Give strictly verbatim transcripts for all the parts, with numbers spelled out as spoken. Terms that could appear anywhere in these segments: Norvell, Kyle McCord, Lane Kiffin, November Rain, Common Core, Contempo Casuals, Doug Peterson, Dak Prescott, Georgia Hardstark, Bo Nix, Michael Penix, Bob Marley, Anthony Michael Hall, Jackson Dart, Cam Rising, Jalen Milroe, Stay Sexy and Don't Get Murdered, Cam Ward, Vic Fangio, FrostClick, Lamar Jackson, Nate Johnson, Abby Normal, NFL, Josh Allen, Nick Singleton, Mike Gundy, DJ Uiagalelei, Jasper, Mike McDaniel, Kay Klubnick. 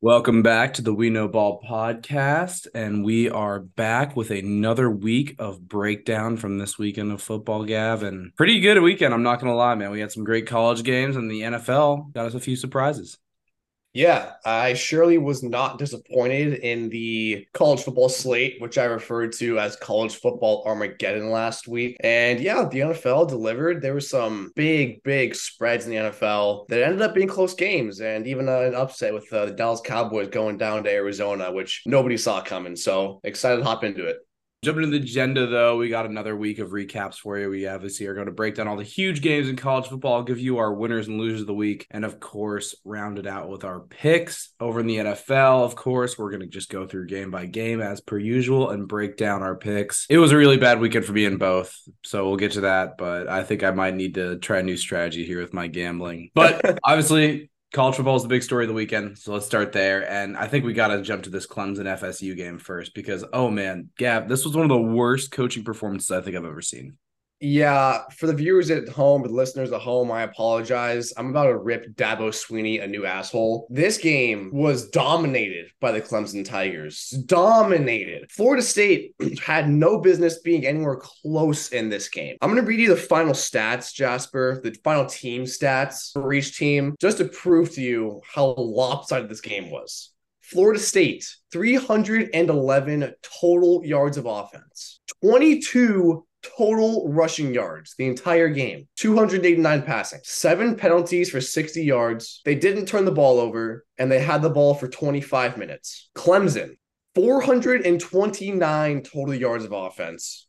Welcome back to the We Know Ball podcast, and we are back with another week of breakdown from this weekend of football, Gav, and pretty good weekend, I'm not going to lie, man. We had some great college games, and the N F L got us a few surprises. Yeah, I surely was not disappointed in the college football slate, which I referred to as college football Armageddon last week. And yeah, the N F L delivered. There were some big, big spreads in the N F L that ended up being close games, and even uh, an upset with uh, the Dallas Cowboys going down to Arizona, which nobody saw coming. So excited to hop into it. Jumping to the agenda, though, we got another week of recaps for you. We obviously are going to break down all the huge games in college football, I'll give you our winners and losers of the week, and, of course, round it out with our picks. Over in the N F L, of course, we're going to just go through game by game as per usual and break down our picks. It was a really bad weekend for me in both, so we'll get to that, but I think I might need to try a new strategy here with my gambling. But, obviously, college football is the big story of the weekend, so let's start there. And I think we got to jump to this Clemson F S U game first because, oh, man, Gab, this was one of the worst coaching performances I think I've ever seen. Yeah, for the viewers at home, the listeners at home, I apologize. I'm about to rip Dabo Swinney a new asshole. This game was dominated by the Clemson Tigers. Dominated. Florida State had no business being anywhere close in this game. I'm going to read you the final stats, Jasper, the final team stats for each team, just to prove to you how lopsided this game was. Florida State, three hundred eleven total yards of offense, twenty-two total rushing yards the entire game, two hundred eighty-nine passing, seven penalties for sixty yards. They didn't turn the ball over, and they had the ball for twenty-five minutes. Clemson, four hundred twenty-nine total yards of offense.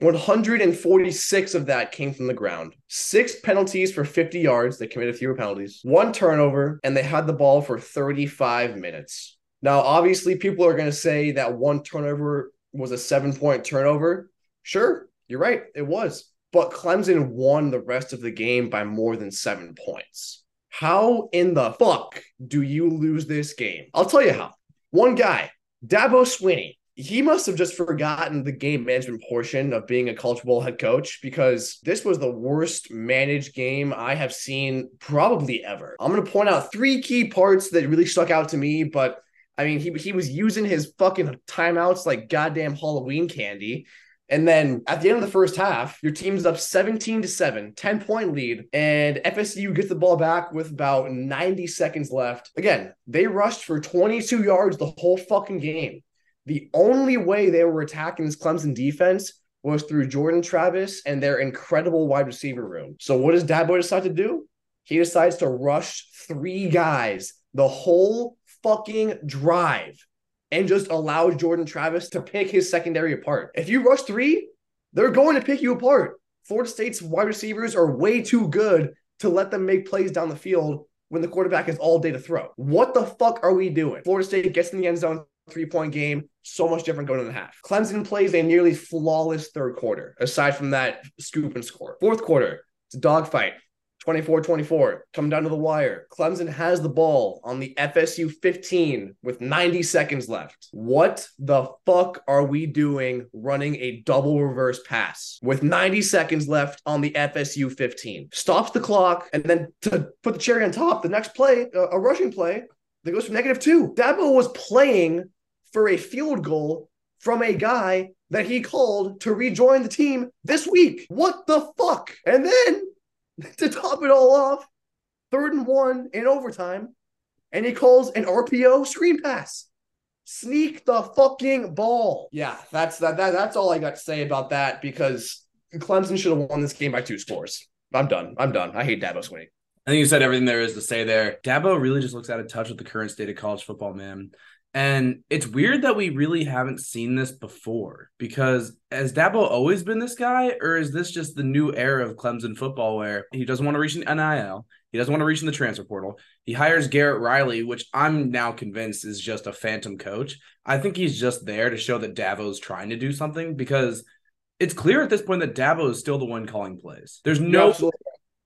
one hundred forty-six of that came from the ground. Six penalties for fifty yards. They committed fewer penalties. One turnover, and they had the ball for thirty-five minutes. Now, obviously, people are going to say that one turnover was a seven-point turnover. Sure. You're right, it was. But Clemson won the rest of the game by more than seven points. How in the fuck do you lose this game? I'll tell you how. One guy, Dabo Swinney, he must have just forgotten the game management portion of being a college football head coach because this was the worst managed game I have seen probably ever. I'm going to point out three key parts that really stuck out to me, but I mean, he, he was using his fucking timeouts like goddamn Halloween candy. And then at the end of the first half, your team's up seventeen to seven, ten-point lead, and F S U gets the ball back with about ninety seconds left. Again, they rushed for twenty-two yards the whole fucking game. The only way they were attacking this Clemson defense was through Jordan Travis and their incredible wide receiver room. So what does Dabo decide to do? He decides to rush three guys the whole fucking drive and just allow Jordan Travis to pick his secondary apart. If you rush three, they're going to pick you apart. Florida State's wide receivers are way too good to let them make plays down the field when the quarterback is all day to throw. What the fuck are we doing? Florida State gets in the end zone, three-point game, so much different going into the half. Clemson plays a nearly flawless third quarter, aside from that scoop and score. Fourth quarter, it's a dogfight. twenty-four twenty-four, come down to the wire. Clemson has the ball on the F S U fifteen with ninety seconds left. What the fuck are we doing running a double reverse pass with ninety seconds left on the F S U fifteen? Stops the clock, and then to put the cherry on top, the next play, uh, a rushing play, that goes for negative two. Dabo was playing for a field goal from a guy that he called to rejoin the team this week. What the fuck? And then to top it all off, third and one in overtime, and he calls an R P O screen pass. Sneak the fucking ball. Yeah, that's that, that that's all I got to say about that because Clemson should have won this game by two scores. I'm done. I'm done. I hate Dabo Swinney. I think you said everything there is to say there. Dabo really just looks out of touch with the current state of college football, man. And it's weird that we really haven't seen this before because has Dabo always been this guy, or is this just the new era of Clemson football where he doesn't want to reach an N I L, he doesn't want to reach in the transfer portal, he hires Garrett Riley, which I'm now convinced is just a phantom coach. I think he's just there to show that Dabo's trying to do something because it's clear at this point that Dabo is still the one calling plays. There's no... no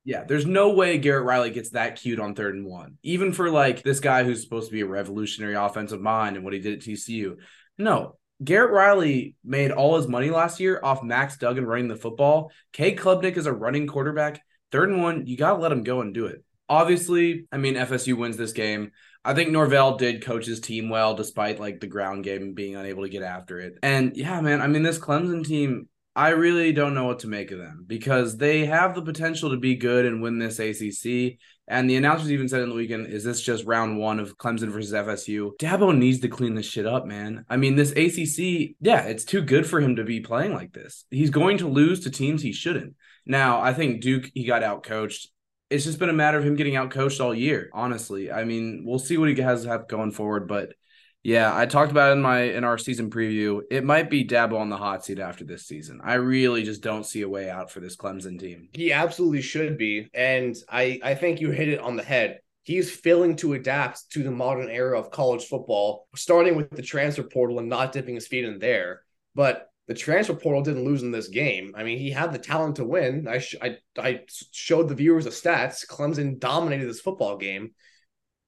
Yeah, there's no way Garrett Riley gets that cute on third and one, even for like this guy who's supposed to be a revolutionary offensive mind and what he did at T C U. No, Garrett Riley made all his money last year off Max Duggan running the football. Kay Klubnick is a running quarterback. Third and one, you got to let him go and do it. Obviously, I mean, F S U wins this game. I think Norvell did coach his team well, despite like the ground game being unable to get after it. And yeah, man, I mean, this Clemson team, I really don't know what to make of them because they have the potential to be good and win this A C C. And the announcers even said in the weekend, is this just round one of Clemson versus F S U? Dabo needs to clean this shit up, man. I mean, this A C C, yeah, it's too good for him to be playing like this. He's going to lose to teams he shouldn't. Now, I think Duke, he got outcoached. It's just been a matter of him getting outcoached all year, honestly. I mean, we'll see what he has have going forward, but yeah, I talked about it in my in our season preview. It might be Dabo on the hot seat after this season. I really just don't see a way out for this Clemson team. He absolutely should be, and I, I think you hit it on the head. He's failing to adapt to the modern era of college football, starting with the transfer portal and not dipping his feet in there. But the transfer portal didn't lose in this game. I mean, he had the talent to win. I sh- I, I showed the viewers the stats. Clemson dominated this football game.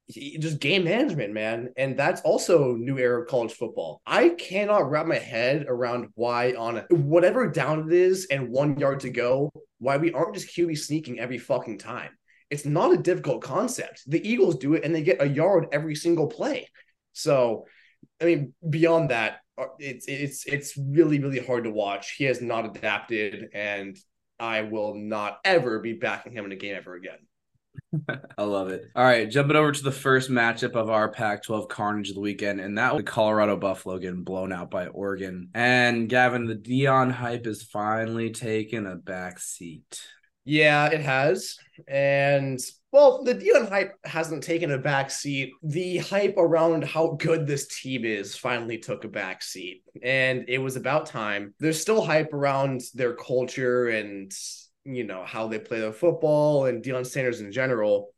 He, just game management, man. And that's also new era of college football. I cannot wrap my head around why on a, whatever down it is and one yard to go, why we aren't just Q B sneaking every fucking time. It's not a difficult concept. The Eagles do it and they get a yard every single play. So, I mean, beyond that, it's, it's, it's really, really hard to watch. He has not adapted and I will not ever be backing him in a game ever again. I love it. All right, jumping over to the first matchup of our Pac twelve carnage of the weekend, and that was the Colorado Buffalo getting blown out by Oregon. And Gavin, the Deion hype is finally taking a back seat. Yeah, it has. And well, the Deion hype hasn't taken a back seat. The hype around how good this team is finally took a back seat, and it was about time. There's still hype around their culture and, you know, how they play their football and Deion Sanders in general.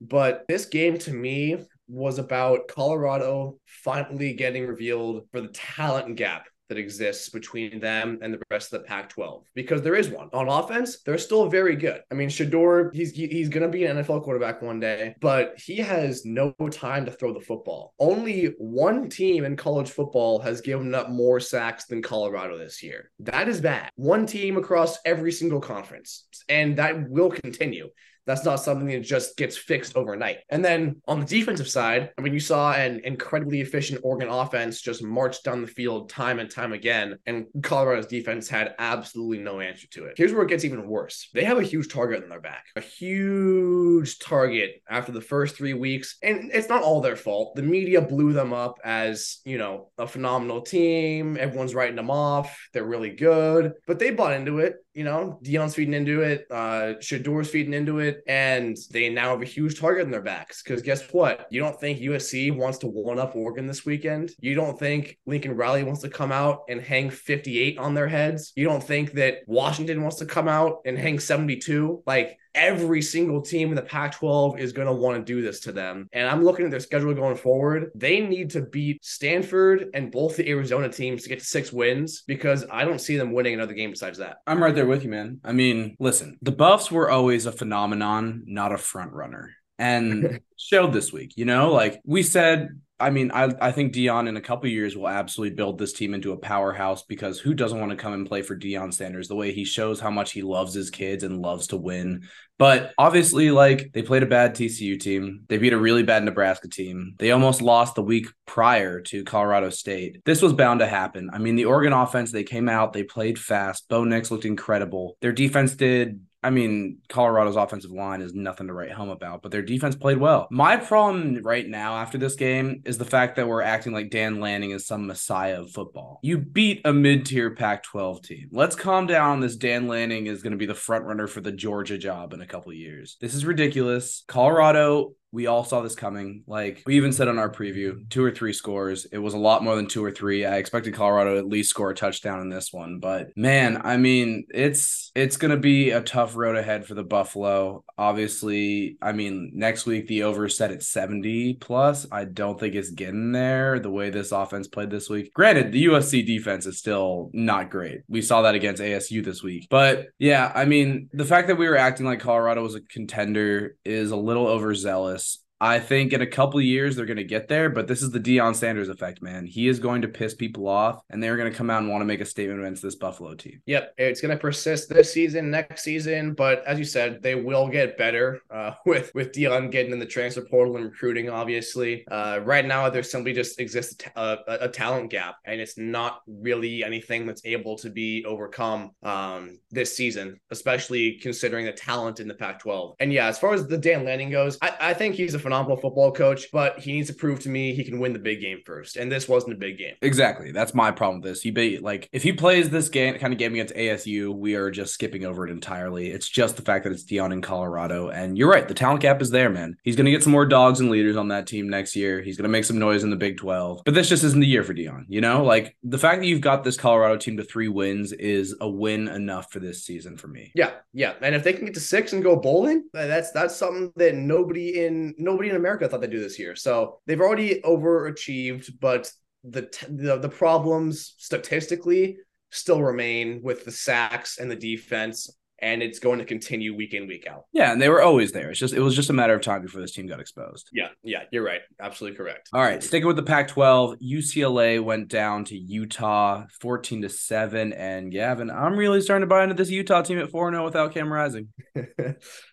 But this game to me was about Colorado finally getting revealed for the talent gap that exists between them and the rest of the Pac twelve, because there is one. On offense, they're still very good. I mean, Shador, he's he's going to be an N F L quarterback one day, but he has no time to throw the football. Only one team in college football has given up more sacks than Colorado this year. That is bad. One team across every single conference, and that will continue. That's not something that just gets fixed overnight. And then on the defensive side, I mean, you saw an incredibly efficient Oregon offense just march down the field time and time again, and Colorado's defense had absolutely no answer to it. Here's where it gets even worse. They have a huge target on their back, a huge target after the first three weeks. And it's not all their fault. The media blew them up as, you know, a phenomenal team. Everyone's writing them off. They're really good, but they bought into it. You know, Deion's feeding into it, uh, Shador's feeding into it, and they now have a huge target on their backs. Because guess what? You don't think U S C wants to one-up Oregon this weekend? You don't think Lincoln Riley wants to come out and hang fifty-eight on their heads? You don't think that Washington wants to come out and hang seventy-two? Like, every single team in the Pac twelve is going to want to do this to them. And I'm looking at their schedule going forward. They need to beat Stanford and both the Arizona teams to get to six wins, because I don't see them winning another game besides that. I'm right there with you, man. I mean, listen, the Buffs were always a phenomenon, not a front runner. And showed this week, you know, like we said. I mean, I, I think Deion in a couple of years will absolutely build this team into a powerhouse, because who doesn't want to come and play for Deion Sanders, the way he shows how much he loves his kids and loves to win. But obviously, like, they played a bad T C U team. They beat a really bad Nebraska team. They almost lost the week prior to Colorado State. This was bound to happen. I mean, the Oregon offense, they came out, they played fast. Bo Nix looked incredible. Their defense did. I mean, Colorado's offensive line is nothing to write home about, but their defense played well. My problem right now after this game is the fact that we're acting like Dan Lanning is some messiah of football. You beat a mid-tier Pac twelve team. Let's calm down. This Dan Lanning is going to be the front runner for the Georgia job in a couple of years. This is ridiculous. Colorado, we all saw this coming. Like we even said on our preview, two or three scores. It was a lot more than two or three. I expected Colorado to at least score a touchdown in this one. But man, I mean, it's it's going to be a tough road ahead for the Buffalo. Obviously, I mean, next week the over set at seventy plus. I don't think it's getting there the way this offense played this week. Granted, the U S C defense is still not great. We saw that against A S U this week. But yeah, I mean, the fact that we were acting like Colorado was a contender is a little overzealous. I think in a couple of years they're going to get there, but this is the Deion Sanders effect, man. He is going to piss people off, and they're going to come out and want to make a statement against this Buffalo team. Yep, it's going to persist this season, next season, but as you said, they will get better uh, with, with Deion getting in the transfer portal and recruiting, obviously. Uh, right now, there simply just exists a, a, a talent gap, and it's not really anything that's able to be overcome um, this season, especially considering the talent in the Pac twelve. And yeah, as far as the Dan Lanning goes, I, I think he's a phenomenal football coach, but he needs to prove to me he can win the big game first, and this wasn't a big game. Exactly, that's my problem with this. He be like, if he plays this game kind of game against A S U, we are just skipping over it entirely. It's just the fact that it's Deion in Colorado, and you're right, the talent gap is there, man. He's gonna get some more dogs and leaders on that team next year. He's gonna make some noise in the Big twelve, but this just isn't the year for Deion. You know, like the fact that you've got this Colorado team to three wins is a win enough for this season for me. Yeah, yeah, and if they can get to six and go bowling, that's that's something that nobody in no. Nobody in America thought they'd do this year. So they've already overachieved, but the t- the, the problems statistically still remain with the sacks and the defense. And it's going to continue week in, week out. Yeah, and they were always there. It's just it was just a matter of time before this team got exposed. Yeah, yeah, you're right. Absolutely correct. All right, sticking with the Pac twelve, U C L A went down to Utah fourteen to seven. And Gavin, I'm really starting to buy into this Utah team at four and oh without Cam Rising.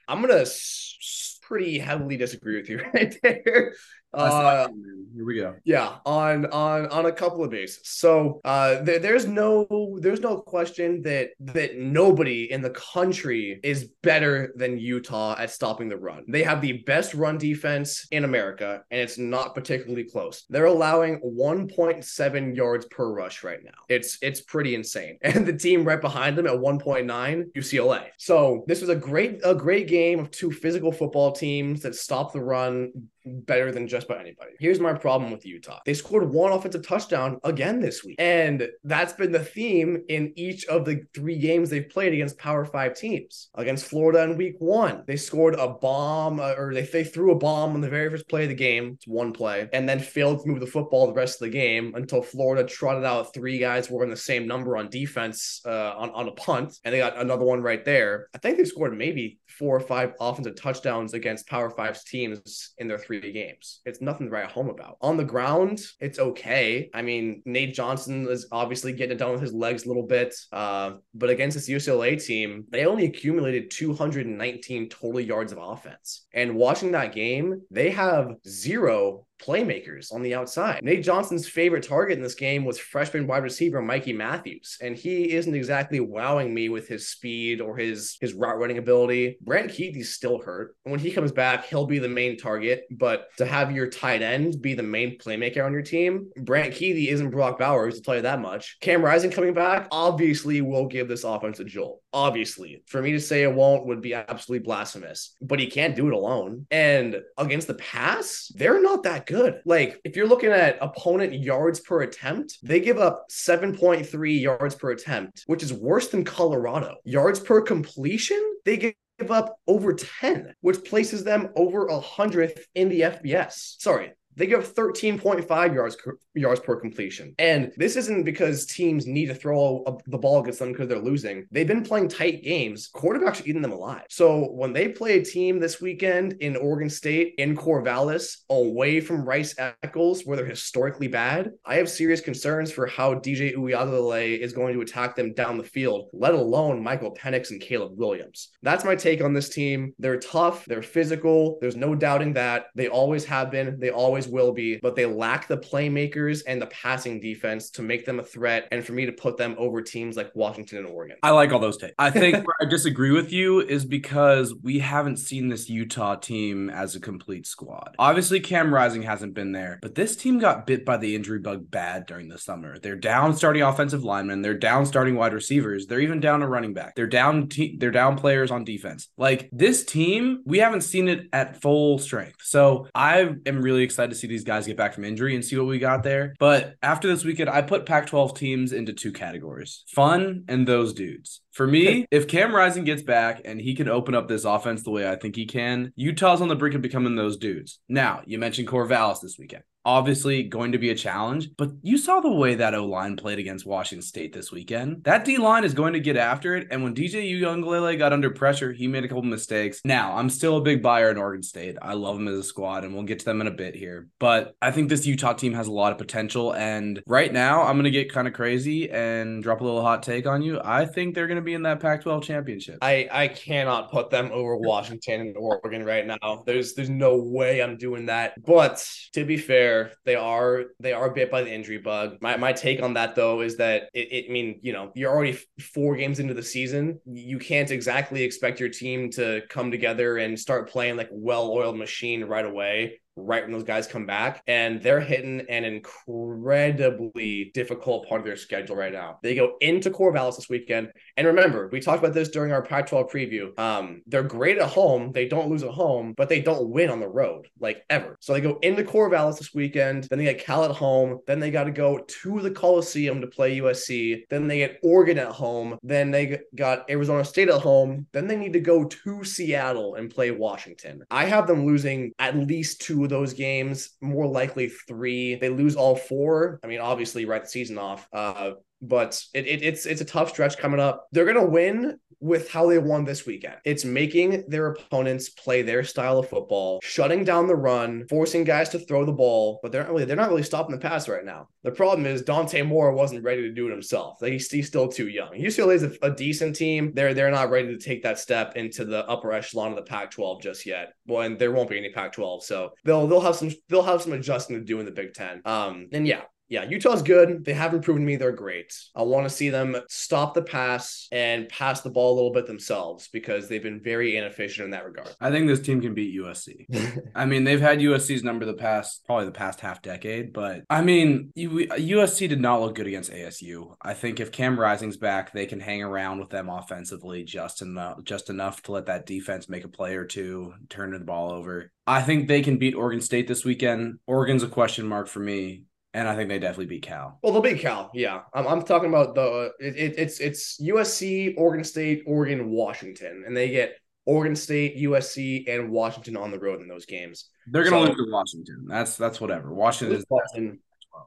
I'm going to s- pretty heavily disagree with you right there. Uh, Here we go. Yeah, on on on a couple of bases. So uh, there, there's no there's no question that that nobody in the country is better than Utah at stopping the run. They have the best run defense in America, and it's not particularly close. They're allowing one point seven yards per rush right now. It's it's pretty insane. And the team right behind them at one point nine, U C L A. So this was a great a great game of two physical football teams that stop the run better than just about anybody. Here's my problem with Utah. They scored one offensive touchdown again this week. And that's been the theme in each of the three games they've played against Power Five teams. Against Florida in week one, they scored a bomb or they, they threw a bomb on the very first play of the game. It's one play. And then failed to move the football the rest of the game until Florida trotted out three guys wearing the same number on defense uh, on, on a punt. And they got another one right there. I think they've scored maybe four or five offensive touchdowns against Power Five teams in their three games. It's nothing to write home about. On the ground, it's okay. I mean, Nate Johnson is obviously getting it done with his legs a little bit. Uh, but against this U C L A team, they only accumulated two hundred nineteen total yards of offense. And watching that game, they have zero playmakers on the outside. Nate Johnson's favorite target in this game was freshman wide receiver Mikey Matthews, and he isn't exactly wowing me with his speed or his his route running ability. Brent Keithy's still hurt, and when he comes back, he'll be the main target, but to have your tight end be the main playmaker on your team, Brent Keithy isn't Brock Bowers, to tell you that much. Cam Rising coming back obviously will give this offense a jolt. Obviously. For me to say it won't would be absolutely blasphemous, but he can't do it alone. And against the pass, they're not that good. Good. Like, if you're looking at opponent yards per attempt, they give up seven point three yards per attempt, which is worse than Colorado. Yards per completion, they give up over ten, which places them over one hundredth in the F B S. Sorry. They give thirteen point five yards yards per completion. And this isn't because teams need to throw a, the ball against them because they're losing. They've been playing tight games. Quarterbacks are eating them alive. So when they play a team this weekend in Oregon State, in Corvallis, away from Rice-Eccles, where they're historically bad, I have serious concerns for how D J Uiagalelei is going to attack them down the field, let alone Michael Penix and Caleb Williams. That's my take on this team. They're tough. They're physical. There's no doubting that. They always have been. They always will be, but they lack the playmakers and the passing defense to make them a threat and for me to put them over teams like Washington and Oregon. I like all those takes. I think where I disagree with you is because we haven't seen this Utah team as a complete squad. Obviously, Cam Rising hasn't been there, but this team got bit by the injury bug bad during the summer. They're down starting offensive linemen. They're down starting wide receivers. They're even down a running back. They're down, te- they're down players on defense. Like, this team, we haven't seen it at full strength. So I am really excited to see these guys get back from injury and see what we got there. But after this weekend, I put Pac twelve teams into two categories: fun and those dudes. For me, if Cam Rising gets back and he can open up this offense the way I think he can, Utah's on the brink of becoming those dudes. Now, you mentioned Corvallis this weekend. obviously going to be a challenge, but you saw the way that O-line played against Washington State this weekend. That D-line is going to get after it, and when D J Uiagalelei got under pressure, he made a couple mistakes. Now, I'm still a big buyer in Oregon State. I love them as a squad, and we'll get to them in a bit here, but I think this Utah team has a lot of potential, and right now, I'm going to get kind of crazy and drop a little hot take on you. I think they're going to be in that Pac twelve championship. I, I cannot put them over Washington and Oregon right now. There's, there's no way I'm doing that, but to be fair, They are they are bit by the injury bug. My my take on that though is that it, it I mean, you know, you're already four games into the season. You can't exactly expect your team to come together and start playing like a well-oiled machine right away, right when those guys come back, and they're hitting an incredibly difficult part of their schedule right now. They go into Corvallis this weekend, and remember, we talked about this during our Pac twelve preview. Um, they're great at home, they don't lose at home, but they don't win on the road, like ever. So they go into Corvallis this weekend, then they get Cal at home, then they got to go to the Coliseum to play U S C, then they get Oregon at home, then they got Arizona State at home, then they need to go to Seattle and play Washington. I have them losing at least two of those games, more likely three. They lose all four. I mean, obviously, write the season off. Uh, but it, it, it's it's a tough stretch coming up. They're gonna win with how they won this weekend. It's making their opponents play their style of football, shutting down the run, forcing guys to throw the ball, but they're not really, they're not really stopping the pass right now. The problem is Dante Moore wasn't ready to do it himself. Like he's, he's still too young. U C L A is a, a decent team. They're they're not ready to take that step into the upper echelon of the Pac twelve just yet. Well, and there won't be any Pac twelve, so they'll they'll have some they'll have some adjusting to do in the Big Ten. Um, and yeah. Yeah, Utah's good. They haven't proven to me they're great. I want to see them stop the pass and pass the ball a little bit themselves because they've been very inefficient in that regard. I think this team can beat U S C. I mean, they've had U S C's number the past, probably the past half decade, but I mean, U S C did not look good against A S U. I think if Cam Rising's back, they can hang around with them offensively just enough, just enough to let that defense make a play or two, turn the ball over. I think they can beat Oregon State this weekend. Oregon's a question mark for me. And I think they definitely beat Cal. Well, they'll beat Cal, yeah. I'm, I'm talking about the it, it, it's it's U S C, Oregon State, Oregon, Washington, and they get Oregon State, U S C, and Washington on the road in those games. They're gonna so, lose to Washington. That's that's whatever. Washington is. Washington,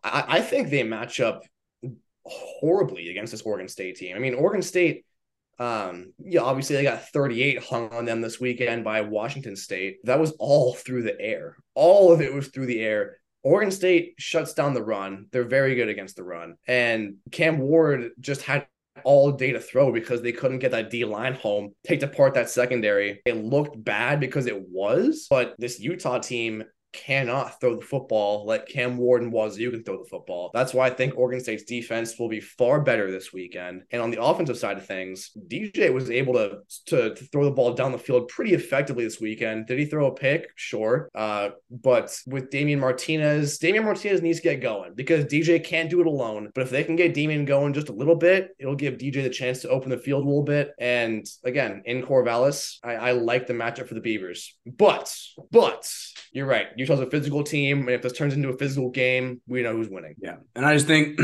I, I think they match up horribly against this Oregon State team. I mean, Oregon State. Um, yeah, obviously they got thirty-eight hung on them this weekend by Washington State. That was all through the air. All of it was through the air. Oregon State shuts down the run. They're very good against the run. And Cam Ward just had all day to throw because they couldn't get that D-line home, take apart that secondary. It looked bad because it was, but this Utah team cannot throw the football like Cam Ward and Wazoo can throw the football. That's why I think Oregon State's defense will be far better this weekend. And on the offensive side of things, D J was able to, to, to throw the ball down the field pretty effectively this weekend. Did he throw a pick? Sure. Uh, but with Damian Martinez, Damian Martinez needs to get going because D J can't do it alone. But if they can get Damian going just a little bit, it'll give D J the chance to open the field a little bit. And again, in Corvallis, I, I like the matchup for the Beavers. But, but, you're right. You're Utah's a physical team, and if this turns into a physical game, we know who's winning. Yeah, and I just think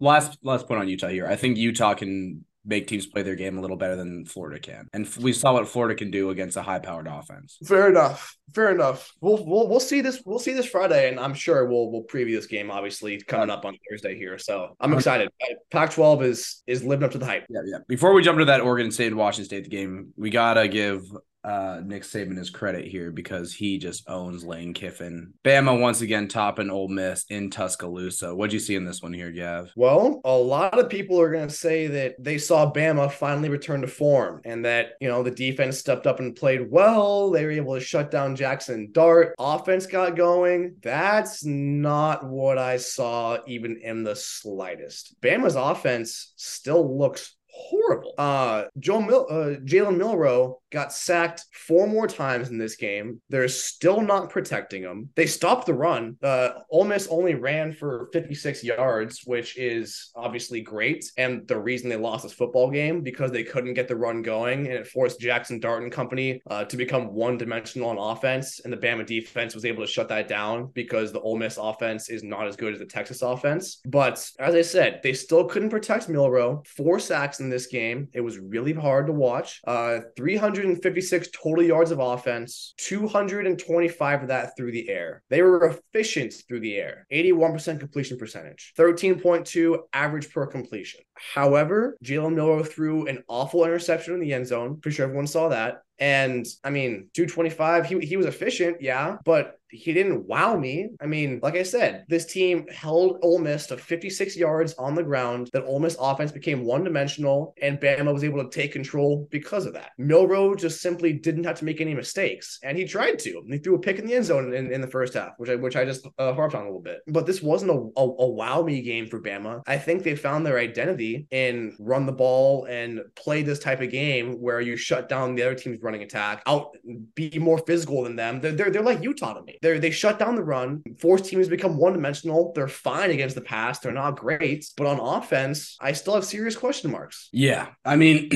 last last point on Utah here. I think Utah can make teams play their game a little better than Florida can, and we saw what Florida can do against a high-powered offense. Fair enough. Fair enough. We'll we'll we'll see this. We'll see this Friday, and I'm sure we'll we'll preview this game. Obviously, coming up on Thursday here, so I'm excited. Pac twelve is is living up to the hype. Yeah, yeah. Before we jump to that Oregon State Washington State game, we gotta give Uh, Nick Saban his credit here because he just owns Lane Kiffin. Bama once again topping Ole Miss in Tuscaloosa. What'd you see in this one here, Gav? Well, a lot of people are going to say that they saw Bama finally return to form and that, you know, the defense stepped up and played well. They were able to shut down Jackson Dart. Offense got going. That's not what I saw even in the slightest. Bama's offense still looks horrible. Uh, Joe Mil- uh, Jalen Milroe got sacked four more times in this game. They're still not protecting him. They stopped the run. Uh, Ole Miss only ran for fifty-six yards, which is obviously great. And the reason they lost this football game because they couldn't get the run going, and it forced Jackson Dart and company uh, to become one-dimensional on offense. And the Bama defense was able to shut that down because the Ole Miss offense is not as good as the Texas offense. But as I said, they still couldn't protect Milroe. Four sacks in this game. It was really hard to watch. Uh, 300 two hundred fifty-six total yards of offense, two hundred twenty-five of that through the air. They were efficient through the air, eighty-one percent completion percentage, thirteen point two average per completion. However, Jalen Milroe threw an awful interception in the end zone. Pretty sure everyone saw that. And I mean, two twenty-five, he, he was efficient, yeah, but he didn't wow me. I mean, like I said, this team held Ole Miss to fifty-six yards on the ground. That Ole Miss offense became one-dimensional, and Bama was able to take control because of that. Milroe just simply didn't have to make any mistakes, and he tried to. He threw a pick in the end zone in, in the first half, which I which I just uh, harped on a little bit. But this wasn't a, a, a wow me game for Bama. I think they found their identity in run the ball and play this type of game where you shut down the other team's running attack, out be more physical than them. They're they're, they're like Utah to me. They they shut down the run, force teams to become one-dimensional. They're fine against the pass. They're not great. But on offense, I still have serious question marks. Yeah. I mean,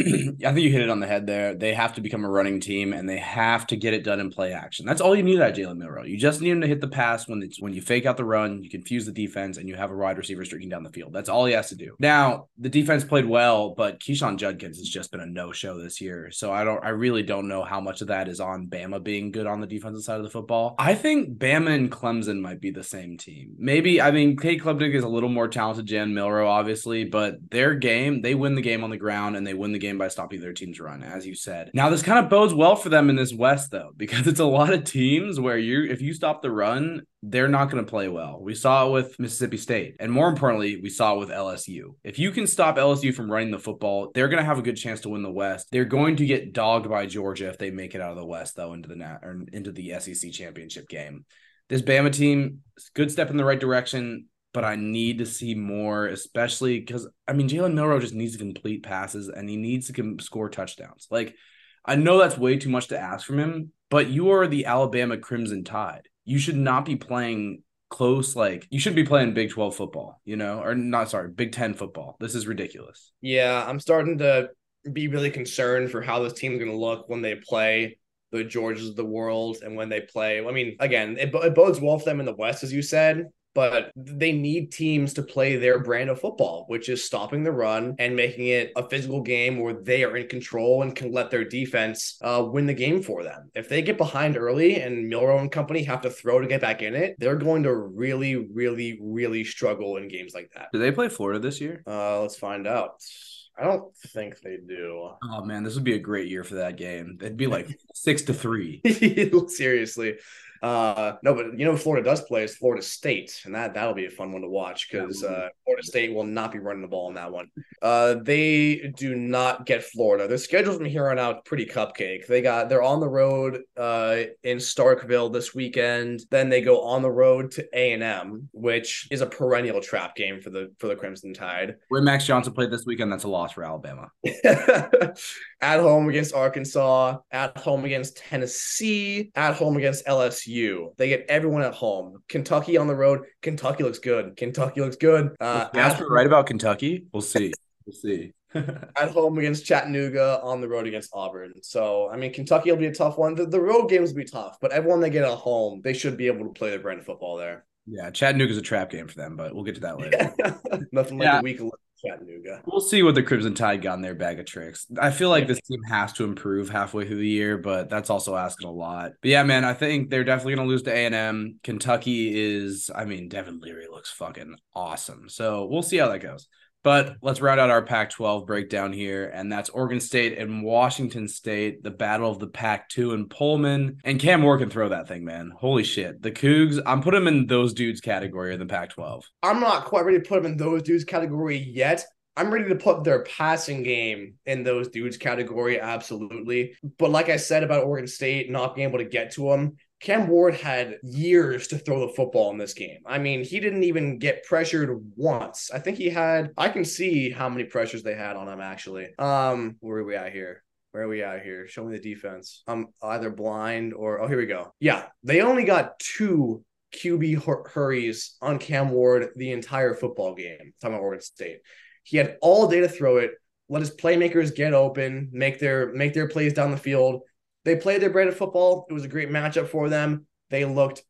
I think you hit it on the head there. They have to become a running team, and they have to get it done in play action. That's all you need out of Jalen Milroe. You just need him to hit the pass when, it's, when you fake out the run, you confuse the defense, and you have a wide receiver streaking down the field. That's all he has to do. Now, the defense played well, but Keyshawn Judkins has just been a no-show this year. So I don't, I really don't know how much of that is on Bama being good on the defensive side of the football. I think I think Bama and Clemson might be the same team. Maybe, I mean, Kay Klubnick is a little more talented than Milroe, obviously, but their game, they win the game on the ground, and they win the game by stopping their team's run, as you said. Now, this kind of bodes well for them in this West, though, because it's a lot of teams where you, if you stop the run, they're not going to play well. We saw it with Mississippi State. And more importantly, we saw it with L S U. If you can stop L S U from running the football, they're going to have a good chance to win the West. They're going to get dogged by Georgia if they make it out of the West, though, into the na- or into the S E C championship game. This Bama team, good step in the right direction, but I need to see more, especially because, I mean, Jalen Milroe just needs to complete passes, and he needs to com- score touchdowns. Like, I know that's way too much to ask from him, but you are the Alabama Crimson Tide. You should not be playing close, like, you should be playing Big twelve football, you know, or not, sorry, Big ten football. This is ridiculous. Yeah, I'm starting to be really concerned for how this team's going to look when they play the Georgias of the world and when they play. I mean, again, it, it bodes well for them in the West, as you said, but they need teams to play their brand of football, which is stopping the run and making it a physical game where they are in control and can let their defense uh, win the game for them. If they get behind early and Milroe and company have to throw to get back in it, they're going to really, really, really struggle in games like that. Do they play Florida this year? Uh, let's find out. I don't think they do. Oh, man, this would be a great year for that game. It'd be like six to three. Seriously. Uh, no, but you know, Florida does play is Florida State, and that, that'll be a fun one to watch because uh, Florida State will not be running the ball in that one. Uh, they do not get Florida. Their schedule from here on out pretty cupcake. They got, they're on the road uh, in Starkville this weekend. Then they go on the road to A and M, which is a perennial trap game for the, for the Crimson Tide. Where Max Johnson played this weekend, that's a loss for Alabama. At home against Arkansas, at home against Tennessee, at home against L S U. They get everyone at home. Kentucky on the road. Kentucky looks good. Kentucky looks good. Uh, Ask me right about Kentucky. We'll see. We'll see. At home against Chattanooga, on the road against Auburn. So, I mean, Kentucky will be a tough one. The, the road games will be tough, but everyone they get at home, they should be able to play their brand of football there. Yeah, Chattanooga's a trap game for them, but we'll get to that later. Yeah. Nothing like yeah. a week of Chattanooga. We'll see what the Crimson Tide got in their bag of tricks. I feel like this team has to improve halfway through the year, but that's also asking a lot. But yeah, man, I think they're definitely going to lose to A and M. Kentucky is, I mean, Devin Leary looks fucking awesome. So we'll see how that goes. But let's round out our Pac twelve breakdown here, and that's Oregon State and Washington State, the battle of the Pac two in Pullman. And Cam Ward can throw that thing, man. Holy shit. The Cougs, I'm putting them in those dudes category in the Pac twelve. I'm not quite ready to put them in those dudes category yet. I'm ready to put their passing game in those dudes category, absolutely. But like I said about Oregon State not being able to get to them, Cam Ward had years to throw the football in this game. I mean, he didn't even get pressured once. I think he had, I can see how many pressures they had on him, actually. Um, where are we at here? Where are we at here? Show me the defense. I'm either blind or, oh, here we go. Yeah, they only got two Q B hur- hurries on Cam Ward the entire football game. I'm talking about Oregon State. He had all day to throw it, let his playmakers get open, make their make their plays down the field. They played their brand of football. It was a great matchup for them. They looked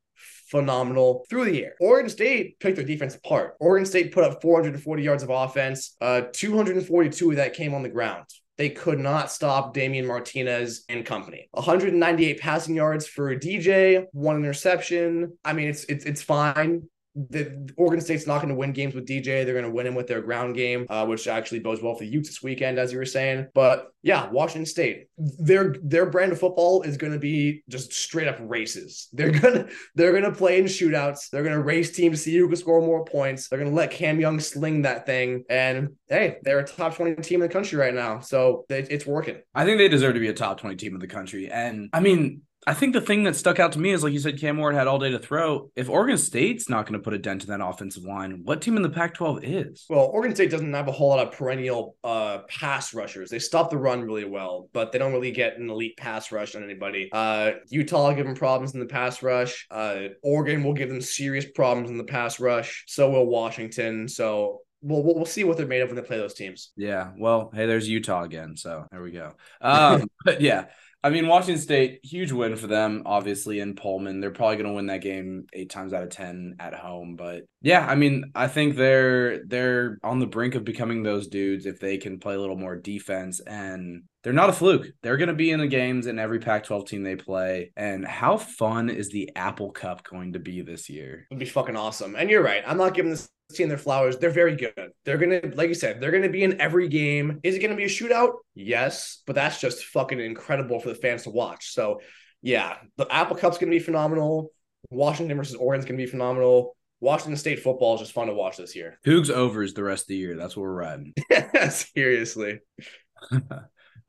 phenomenal through the air. Oregon State picked their defense apart. Oregon State put up four hundred forty yards of offense. Uh, two hundred forty-two of that came on the ground. they could not stop Damian Martinez and company. one hundred ninety-eight passing yards for D J, one interception. I mean, it's it's it's fine. The Oregon State's not going to win games with D J. They're going to win him with their ground game, uh, which actually bodes well for the Utes this weekend, as you were saying. But yeah, Washington State, their their brand of football is going to be just straight up races. They're gonna they're gonna play in shootouts. They're gonna race teams, see who can score more points. They're gonna let Cam Young sling that thing. And hey, they're a top twenty team in the country right now, so they, it's working. I think they deserve to be a top twenty team in the country. And I mean, I think the thing that stuck out to me is, like you said, Cam Ward had all day to throw. If Oregon State's not going to put a dent in that offensive line, what team in the Pac twelve is? Well, Oregon State doesn't have a whole lot of perennial uh, pass rushers. They stop the run really well, but they don't really get an elite pass rush on anybody. Uh, Utah will give them problems in the pass rush. Uh, Oregon will give them serious problems in the pass rush. So will Washington. So... We'll, we'll see what they're made of when they play those teams. Yeah, well, hey, there's Utah again, so there we go. Um, but yeah, I mean, Washington State, huge win for them, obviously, in Pullman. They're probably going to win that game eight times out of ten at home. But yeah, I mean, I think they're they're on the brink of becoming those dudes if they can play a little more defense. And they're not a fluke. They're going to be in the games in every Pac twelve team they play. And how fun is the Apple Cup going to be this year? It'd be fucking awesome. And you're right. I'm not giving this... seeing their flowers. They're very good. They're going to, like you said, they're going to be in every game. Is it going to be a shootout? Yes, but that's just fucking incredible for the fans to watch. So yeah, the Apple Cup's going to be phenomenal. Washington versus Oregon's going to be phenomenal. Washington State football is just fun to watch this year. Hoogs overs the rest of the year. That's what we're riding. Seriously.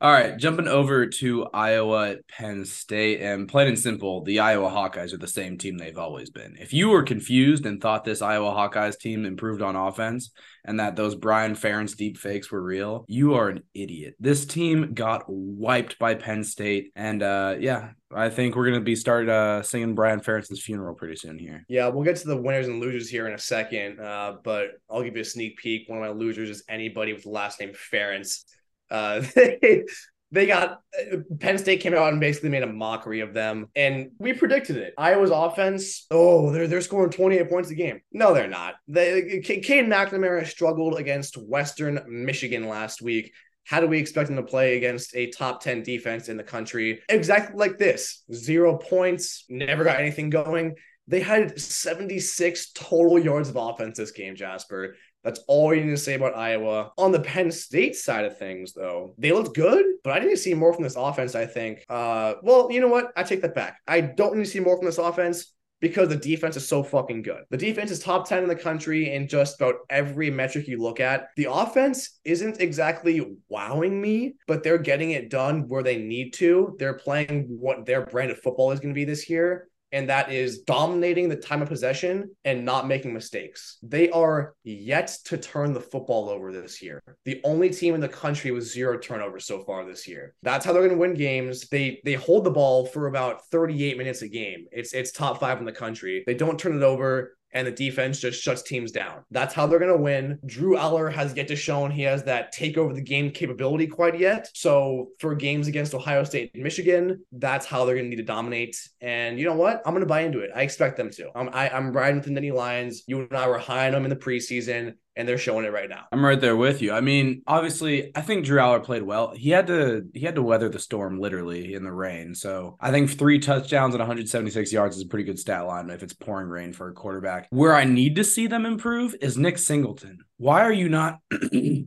All right, jumping over to Iowa, Penn State, and plain and simple, the Iowa Hawkeyes are the same team they've always been. If you were confused and thought this Iowa Hawkeyes team improved on offense and that those Brian Ferentz deep fakes were real, you are an idiot. This team got wiped by Penn State, and uh, yeah, I think we're going to be start uh, singing Brian Ferentz's funeral pretty soon here. Yeah, we'll get to the winners and losers here in a second, uh, but I'll give you a sneak peek. One of my losers is anybody with the last name Ferentz. Uh, they, they got Penn State came out and basically made a mockery of them, and we predicted it. Iowa's offense, oh, they're they're scoring twenty-eight points a game. No, they're not. They Cade McNamara struggled against Western Michigan last week. How do we expect them to play against a top ten defense in the country? Exactly like this. Zero points, never got anything going. They had seventy-six total yards of offense this game, Jasper. That's all you need to say about Iowa. On the Penn State side of things, though, they looked good, but I need to see more from this offense, I think. Uh, well, you know what? I take that back. I don't need to see more from this offense because the defense is so fucking good. The defense is top ten in the country in just about every metric you look at. The offense isn't exactly wowing me, but they're getting it done where they need to. They're playing what their brand of football is going to be this year. And that is dominating the time of possession and not making mistakes. They are yet to turn the football over this year. The only team in the country with zero turnovers so far this year. That's how they're going to win games. They they hold the ball for about thirty-eight minutes a game. It's it's top five in the country. They don't turn it over, and the defense just shuts teams down. That's how they're going to win. Drew Aller has yet to shown he has that take over the game capability quite yet. So for games against Ohio State and Michigan, that's how they're going to need to dominate. And you know what? I'm going to buy into it. I expect them to. I'm, I, I'm riding with the Nittany Lions. You and I were high on them in the preseason, and they're showing it right now. I'm right there with you. I mean, obviously, I think Drew Aller played well. He had to he had to weather the storm, literally, in the rain. So I think three touchdowns and one hundred seventy-six yards is a pretty good stat line if it's pouring rain for a quarterback. Where I need to see them improve is Nick Singleton. Why are you not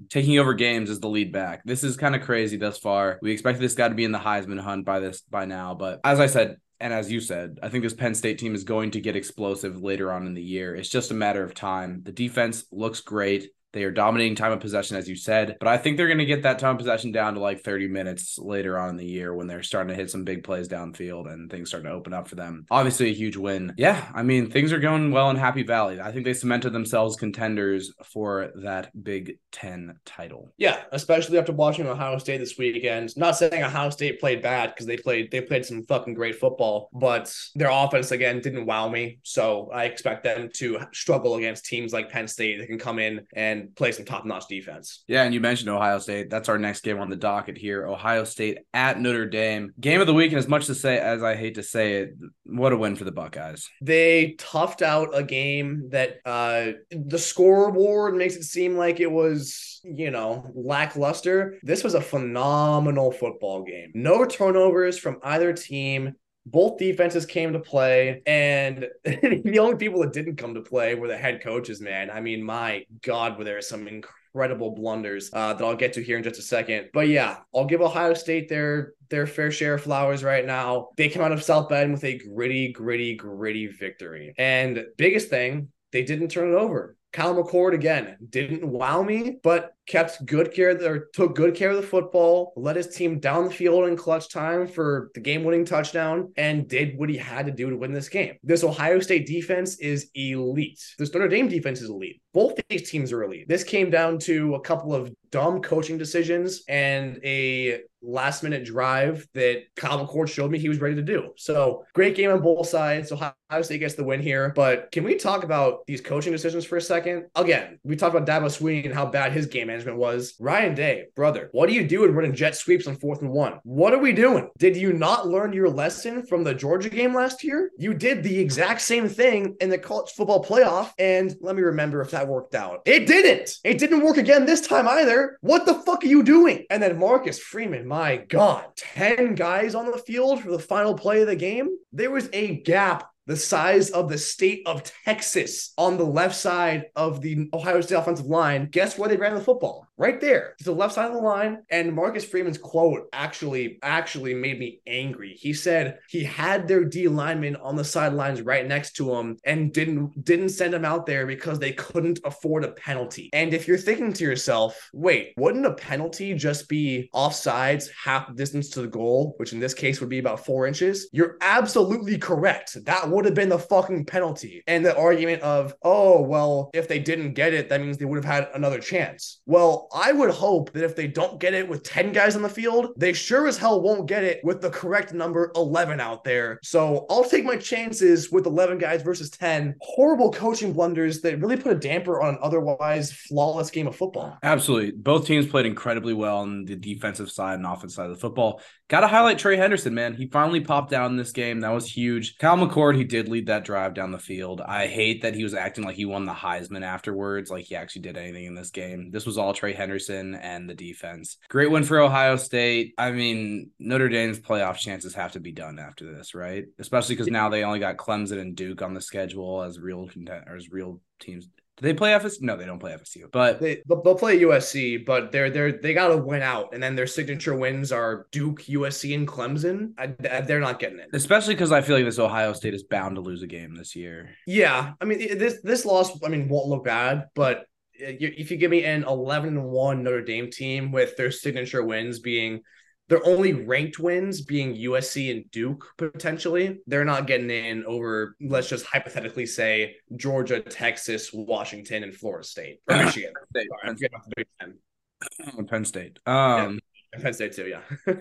taking over games as the lead back? This is kind of crazy thus far. We expected this guy to be in the Heisman hunt by this by now. But as I said, and as you said, I think this Penn State team is going to get explosive later on in the year. It's just a matter of time. The defense looks great. They are dominating time of possession, as you said, but I think they're going to get that time of possession down to like thirty minutes later on in the year when they're starting to hit some big plays downfield and things starting to open up for them. Obviously a huge win. Yeah, I mean, things are going well in Happy Valley. I think they cemented themselves contenders for that Big Ten title. Yeah, especially after watching Ohio State this weekend. Not saying Ohio State played bad because they played they played some fucking great football, but their offense, again, didn't wow me. So I expect them to struggle against teams like Penn State that can come in and and play some top-notch defense. Yeah, and you mentioned Ohio State. That's our next game on the docket here. Ohio State at Notre Dame. Game of the week, and as much to say as I hate to say it, what a win for the Buckeyes. They toughed out a game that uh, the scoreboard makes it seem like it was, you know, lackluster. This was a phenomenal football game. No turnovers from either team. Both defenses came to play, and the only people that didn't come to play were the head coaches, man. I mean, my God, were there some incredible blunders uh, that I'll get to here in just a second. But yeah, I'll give Ohio State their their fair share of flowers right now. They came out of South Bend with a gritty, gritty, gritty victory. And biggest thing, they didn't turn it over. Kyle McCord, again, didn't wow me, but kept good care of the, or took good care of the football, led his team down the field in clutch time for the game-winning touchdown, and did what he had to do to win this game. This Ohio State defense is elite. This Notre Dame defense is elite. Both these teams are elite. This came down to a couple of dumb coaching decisions and a last-minute drive that Kyle McCord showed me he was ready to do. So, great game on both sides. Ohio State gets the win here. But can we talk about these coaching decisions for a second? Again, we talked about Dabo Swinney and how bad his game management was. Ryan Day, brother, what do you do in running jet sweeps on fourth and one? What are we doing? Did you not learn your lesson from the Georgia game last year? You did the exact same thing in the college football playoff, and let me remember if that worked out. It didn't! It didn't work again this time either. What the fuck are you doing? And then Marcus Freeman, my God, ten guys on the field for the final play of the game. There was a gap the size of the state of Texas on the left side of the Ohio State offensive line. Guess where they ran the football? Right there to the left side of the line. And Marcus Freeman's quote actually, actually made me angry. He said he had their D linemen on the sidelines right next to him and didn't, didn't send them out there because they couldn't afford a penalty. And if you're thinking to yourself, wait, wouldn't a penalty just be offsides half the distance to the goal, which in this case would be about four inches? You're absolutely correct. That would have been the fucking penalty. And the argument of, oh, well, if they didn't get it, that means they would have had another chance. Well, I would hope that if they don't get it with ten guys on the field, they sure as hell won't get it with the correct number eleven out there. So I'll take my chances with eleven guys versus ten. Horrible coaching blunders that really put a damper on an otherwise flawless game of football. Absolutely. Both teams played incredibly well on the defensive side and offensive side of the football. Got to highlight Trey Henderson, man. He finally popped out in this game. That was huge. Kyle McCord, he did lead that drive down the field. I hate that he was acting like he won the Heisman afterwards, like he actually did anything in this game. This was all Trey Henderson and the defense. Great win for Ohio State. I mean, Notre Dame's playoff chances have to be done after this, right? Especially because now they only got Clemson and Duke on the schedule as real content or as real teams. Do they play F S U? No, they don't play F S U. But they, they'll play U S C, but they're they're they got to win out, and then their signature wins are Duke, U S C, and Clemson. I, they're not getting it, especially because I feel like this Ohio State is bound to lose a game this year. Yeah, I mean this this loss, I mean, won't look bad, but if you give me an eleven and one Notre Dame team with their signature wins being their only ranked wins being U S C and Duke, potentially, they're not getting in over, let's just hypothetically say, Georgia, Texas, Washington, and Florida State. Or Michigan. State. Sorry, I'm getting off the Big Ten. Penn State. Um, yeah. Penn State too, yeah.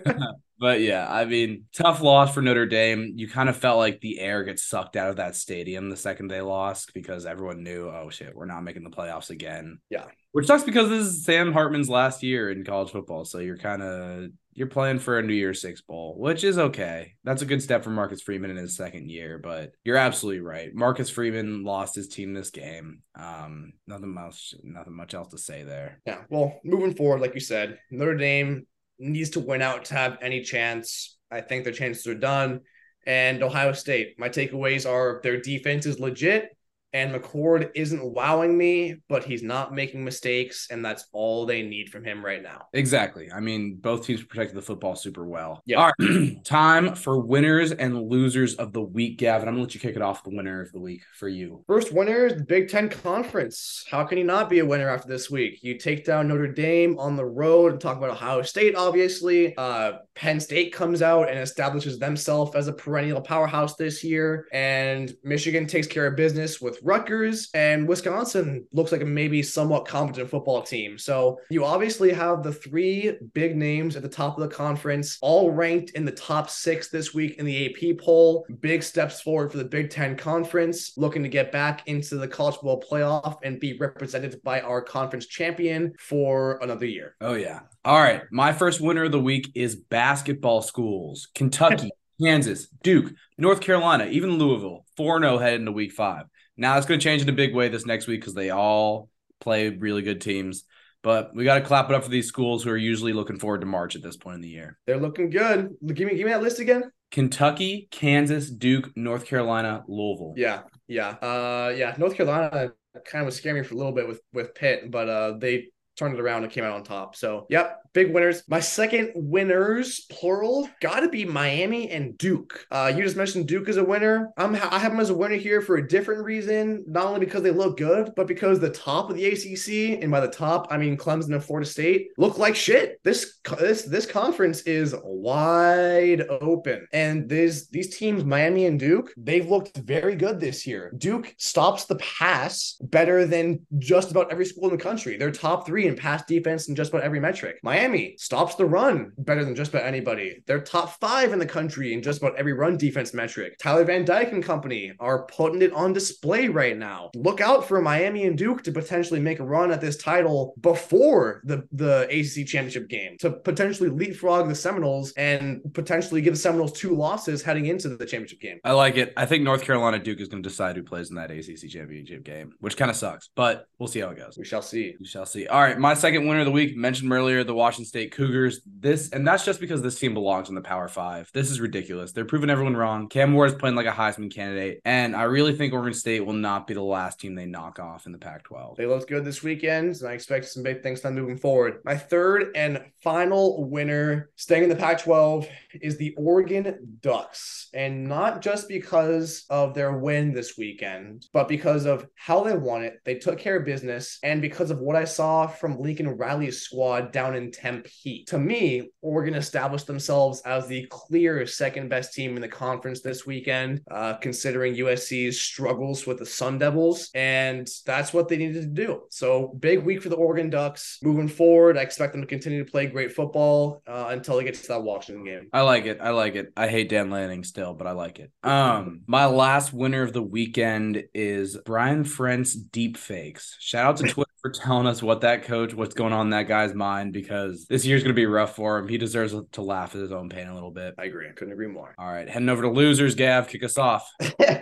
But yeah, I mean, tough loss for Notre Dame. You kind of felt like the air gets sucked out of that stadium the second they lost because everyone knew, oh shit, we're not making the playoffs again. Yeah. Which sucks because this is Sam Hartman's last year in college football. So you're kind of you're playing for a New Year's Six Bowl, which is okay. That's a good step for Marcus Freeman in his second year, but you're absolutely right. Marcus Freeman lost his team this game. Um, nothing much, nothing much else to say there. Yeah. Well, moving forward, like you said, Notre Dame needs to win out to have any chance. I think their chances are done. And Ohio State, my takeaways are their defense is legit and McCord isn't wowing me, but he's not making mistakes, and that's all they need from him right now. Exactly. I mean, both teams protected the football super well. Yeah. All right, time for winners and losers of the week, Gavin. I'm going to let you kick it off, the winner of the week for you. First winner is the Big Ten Conference. How can you not be a winner after this week? You take down Notre Dame on the road and talk about Ohio State, obviously. Uh, Penn State comes out and establishes themselves as a perennial powerhouse this year, and Michigan takes care of business with both Rutgers and Wisconsin looks like a maybe somewhat competent football team. So you obviously have the three big names at the top of the conference, all ranked in the top six this week in the A P poll. Big steps forward for the Big Ten Conference, looking to get back into the college football playoff and be represented by our conference champion for another year. Oh, yeah. All right. My first winner of the week is basketball schools. Kentucky, Kansas, Duke, North Carolina, even Louisville, four and oh headed into week five. Now it's going to change in a big way this next week because they all play really good teams. But we got to clap it up for these schools who are usually looking forward to March at this point in the year. They're looking good. Give me, give me that list again. Kentucky, Kansas, Duke, North Carolina, Louisville. Yeah, yeah. Uh, yeah, North Carolina kind of was scaring me for a little bit with, with Pitt, but uh, they turned it around and came out on top. So, yep. Big winners. My second winners, plural, gotta be Miami and Duke. Uh, you just mentioned Duke as a winner. I'm I have them as a winner here for a different reason, not only because they look good, but because the top of the A C C, and by the top, I mean Clemson and Florida State, look like shit. This this this conference is wide open, and these these teams, Miami and Duke, they've looked very good this year. Duke stops the pass better than just about every school in the country. They're top three in pass defense in just about every metric. Miami. Miami stops the run better than just about anybody. They're top five in the country in just about every run defense metric. Tyler Van Dyke and company are putting it on display right now. Look out for Miami and Duke to potentially make a run at this title before the, the A C C championship game, to potentially leapfrog the Seminoles and potentially give the Seminoles two losses heading into the championship game. I like it. I think North Carolina Duke is going to decide who plays in that A C C championship game, which kind of sucks, but we'll see how it goes. We shall see. We shall see. All right. My second winner of the week, mentioned earlier, the Washington State Cougars. This, and that's just because this team belongs in the Power Five. This is ridiculous. They're proving everyone wrong. Cam Ward is playing like a Heisman candidate, and I really think Oregon State will not be the last team they knock off in the Pac twelve. They looked good this weekend, and I expect some big things to moving forward. My third and final winner, staying in the Pac twelve, is the Oregon Ducks, and not just because of their win this weekend, but because of how they won it. They took care of business, and because of what I saw from Lincoln Riley's squad down in Tempe. To me, Oregon established themselves as the clear second best team in the conference this weekend, uh, considering U S C's struggles with the Sun Devils, and that's what they needed to do. So big week for the Oregon Ducks. Moving forward, I expect them to continue to play great football uh, until they get to that Washington game. I like it. I like it. I hate Dan Lanning still, but I like it. Um, my last winner of the weekend is Brian Ferentz deep fakes. Shout out to Twitter for telling us what that coach, what's going on in that guy's mind, because this year's going to be rough for him. He deserves to laugh at his own pain a little bit. I agree. I couldn't agree more. All right. Heading over to losers, Gav, kick us off.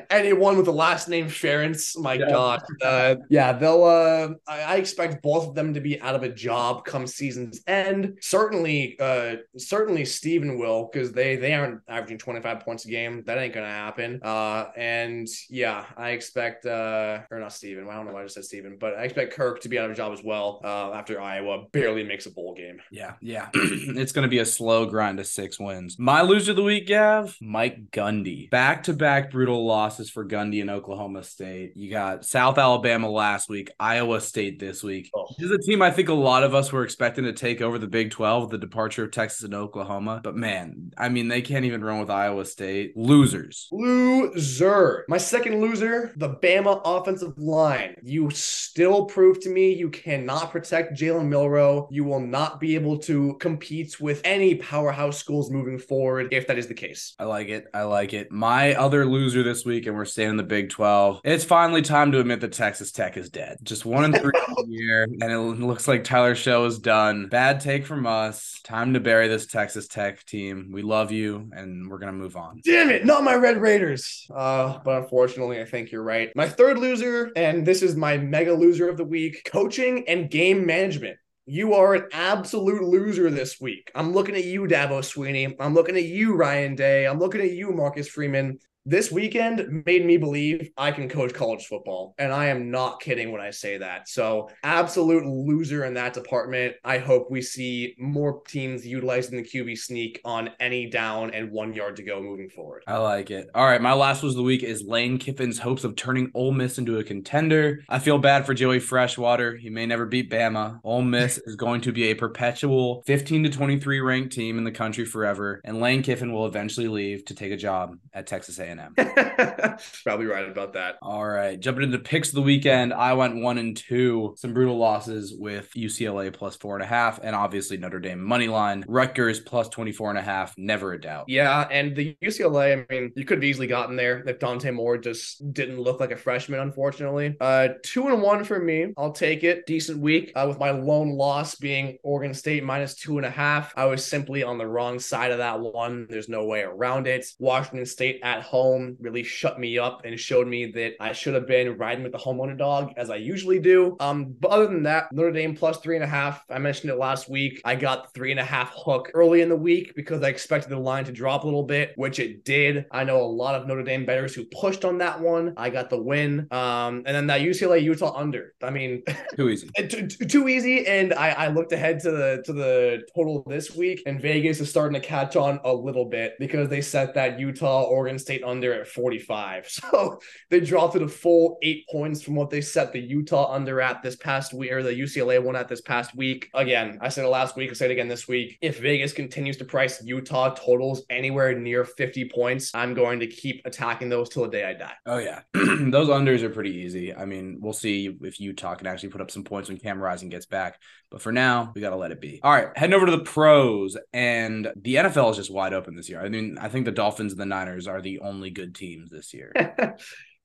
Anyone with the last name Ferentz, my yeah. God. Uh, yeah, they'll, uh, I, I expect both of them to be out of a job come season's end. Certainly, uh, certainly Steven will, because they, they aren't averaging twenty-five points a game. That ain't going to happen. Uh, and yeah, I expect, uh, or not Steven. I don't know why I just said Steven, but I expect Kirk to be out of a job as well uh, after Iowa barely makes a bowl game. Yeah, yeah. It's going to be a slow grind to six wins. My loser of the week, Gav, Mike Gundy. Back-to-back brutal losses for Gundy and Oklahoma State. You got South Alabama last week, Iowa State this week. Oh. This is a team I think a lot of us were expecting to take over the Big twelve with the departure of Texas and Oklahoma. But, man, I mean, they can't even run with Iowa State. Losers. Loser. My second loser, the Bama offensive line. You still prove to me you cannot protect Jalen Milroe. You will not be be able to compete with any powerhouse schools moving forward if that is the case. I like it. I like it. My other loser this week, and we're staying in the Big twelve, it's finally time to admit that Texas Tech is dead. Just one and three in the year, and it looks like Tyler Show is done. Bad take from us. Time to bury this Texas Tech team. We love you, and we're going to move on. Damn it, not my Red Raiders. Uh, but unfortunately, I think you're right. My third loser, and this is my mega loser of the week, coaching and game management. You are an absolute loser this week. I'm looking at you, Dabo Swinney. I'm looking at you, Ryan Day. I'm looking at you, Marcus Freeman. This weekend made me believe I can coach college football, and I am not kidding when I say that. So, absolute loser in that department. I hope we see more teams utilizing the Q B sneak on any down and one yard to go moving forward. I like it. All right, my last was the week is Lane Kiffin's hopes of turning Ole Miss into a contender. I feel bad for Joey Freshwater. He may never beat Bama. Ole Miss is going to be a perpetual fifteen to twenty-three ranked team in the country forever, and Lane Kiffin will eventually leave to take a job at Texas A and M. A and M. Probably right about that. All right. Jumping into the picks of the weekend, I went one and two. Some brutal losses with U C L A plus four and a half, and obviously Notre Dame money line. Rutgers plus twenty-four and a half. Never a doubt. Yeah, and the U C L A, I mean, you could have easily gotten there if Dante Moore just didn't look like a freshman, unfortunately. Uh, two and one for me. I'll take it. Decent week, uh, with my lone loss being Oregon State minus two and a half. I was simply on the wrong side of that one. There's no way around it. Washington State at home really shut me up and showed me that I should have been riding with the home underdog as I usually do. Um, but other than that, Notre Dame plus three and a half. I mentioned it last week. I got three and a half hook early in the week because I expected the line to drop a little bit, which it did. I know a lot of Notre Dame bettors who pushed on that one. I got the win. Um, and then that U C L A Utah under. I mean, too easy. too, too easy. And I, I looked ahead to the to the total this week, and Vegas is starting to catch on a little bit because they set that Utah Oregon State under at forty-five. So they dropped it a full eight points from what they set the Utah under at this past week, or the U C L A one at this past week. Again, I said it last week, I said it again this week. If Vegas continues to price Utah totals anywhere near fifty points, I'm going to keep attacking those till the day I die. Oh yeah. Those unders are pretty easy. I mean, we'll see if Utah can actually put up some points when Cam Rising gets back. But for now, we got to let it be. All right, heading over to the pros, and the N F L is just wide open this year. I mean, I think the Dolphins and the Niners are the only good teams this year.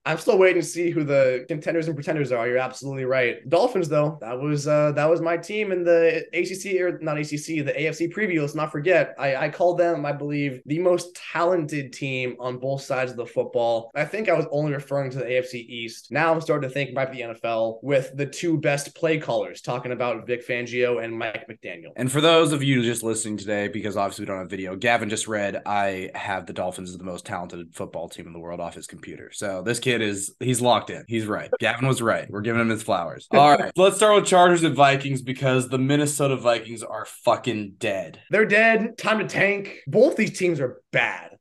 I'm still waiting to see who the contenders and pretenders are. You're absolutely right. Dolphins, though, that was uh, that was my team in the A C C, or not A C C, the A F C preview. Let's not forget, I, I called them, I believe, the most talented team on both sides of the football. I think I was only referring to the A F C East. Now I'm starting to think about the N F L with the two best play callers, talking about Vic Fangio and Mike McDaniel. And for those of you just listening today, because obviously we don't have video, Gavin just read, I have the Dolphins as the most talented football team in the world off his computer. So this kid is he's locked in. He's right. Gavin was right. We're giving him his flowers. All right. Let's start with Chargers and Vikings, because the Minnesota Vikings are fucking dead. They're dead. Time to tank. Both these teams are bad.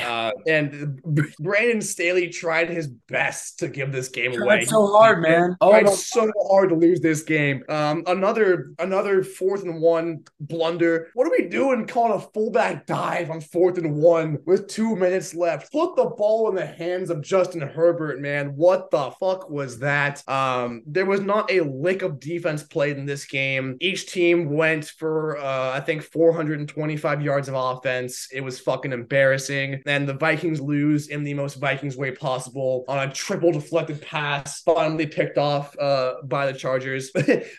Uh, and Brandon Staley tried his best to give this game away. That's so hard, man. Oh, tried so hard to lose this game. Um, another another fourth and one blunder. What are we doing calling a fullback dive on fourth and one with two minutes left? Put the ball in the hands of Justin Herbert, man. What the fuck was that? Um, there was not a lick of defense played in this game. Each team went for, uh, I think, four hundred twenty-five yards of offense. It was fucking embarrassing. And the Vikings lose in the most Vikings way possible on a triple deflected pass, finally picked off uh, by the Chargers.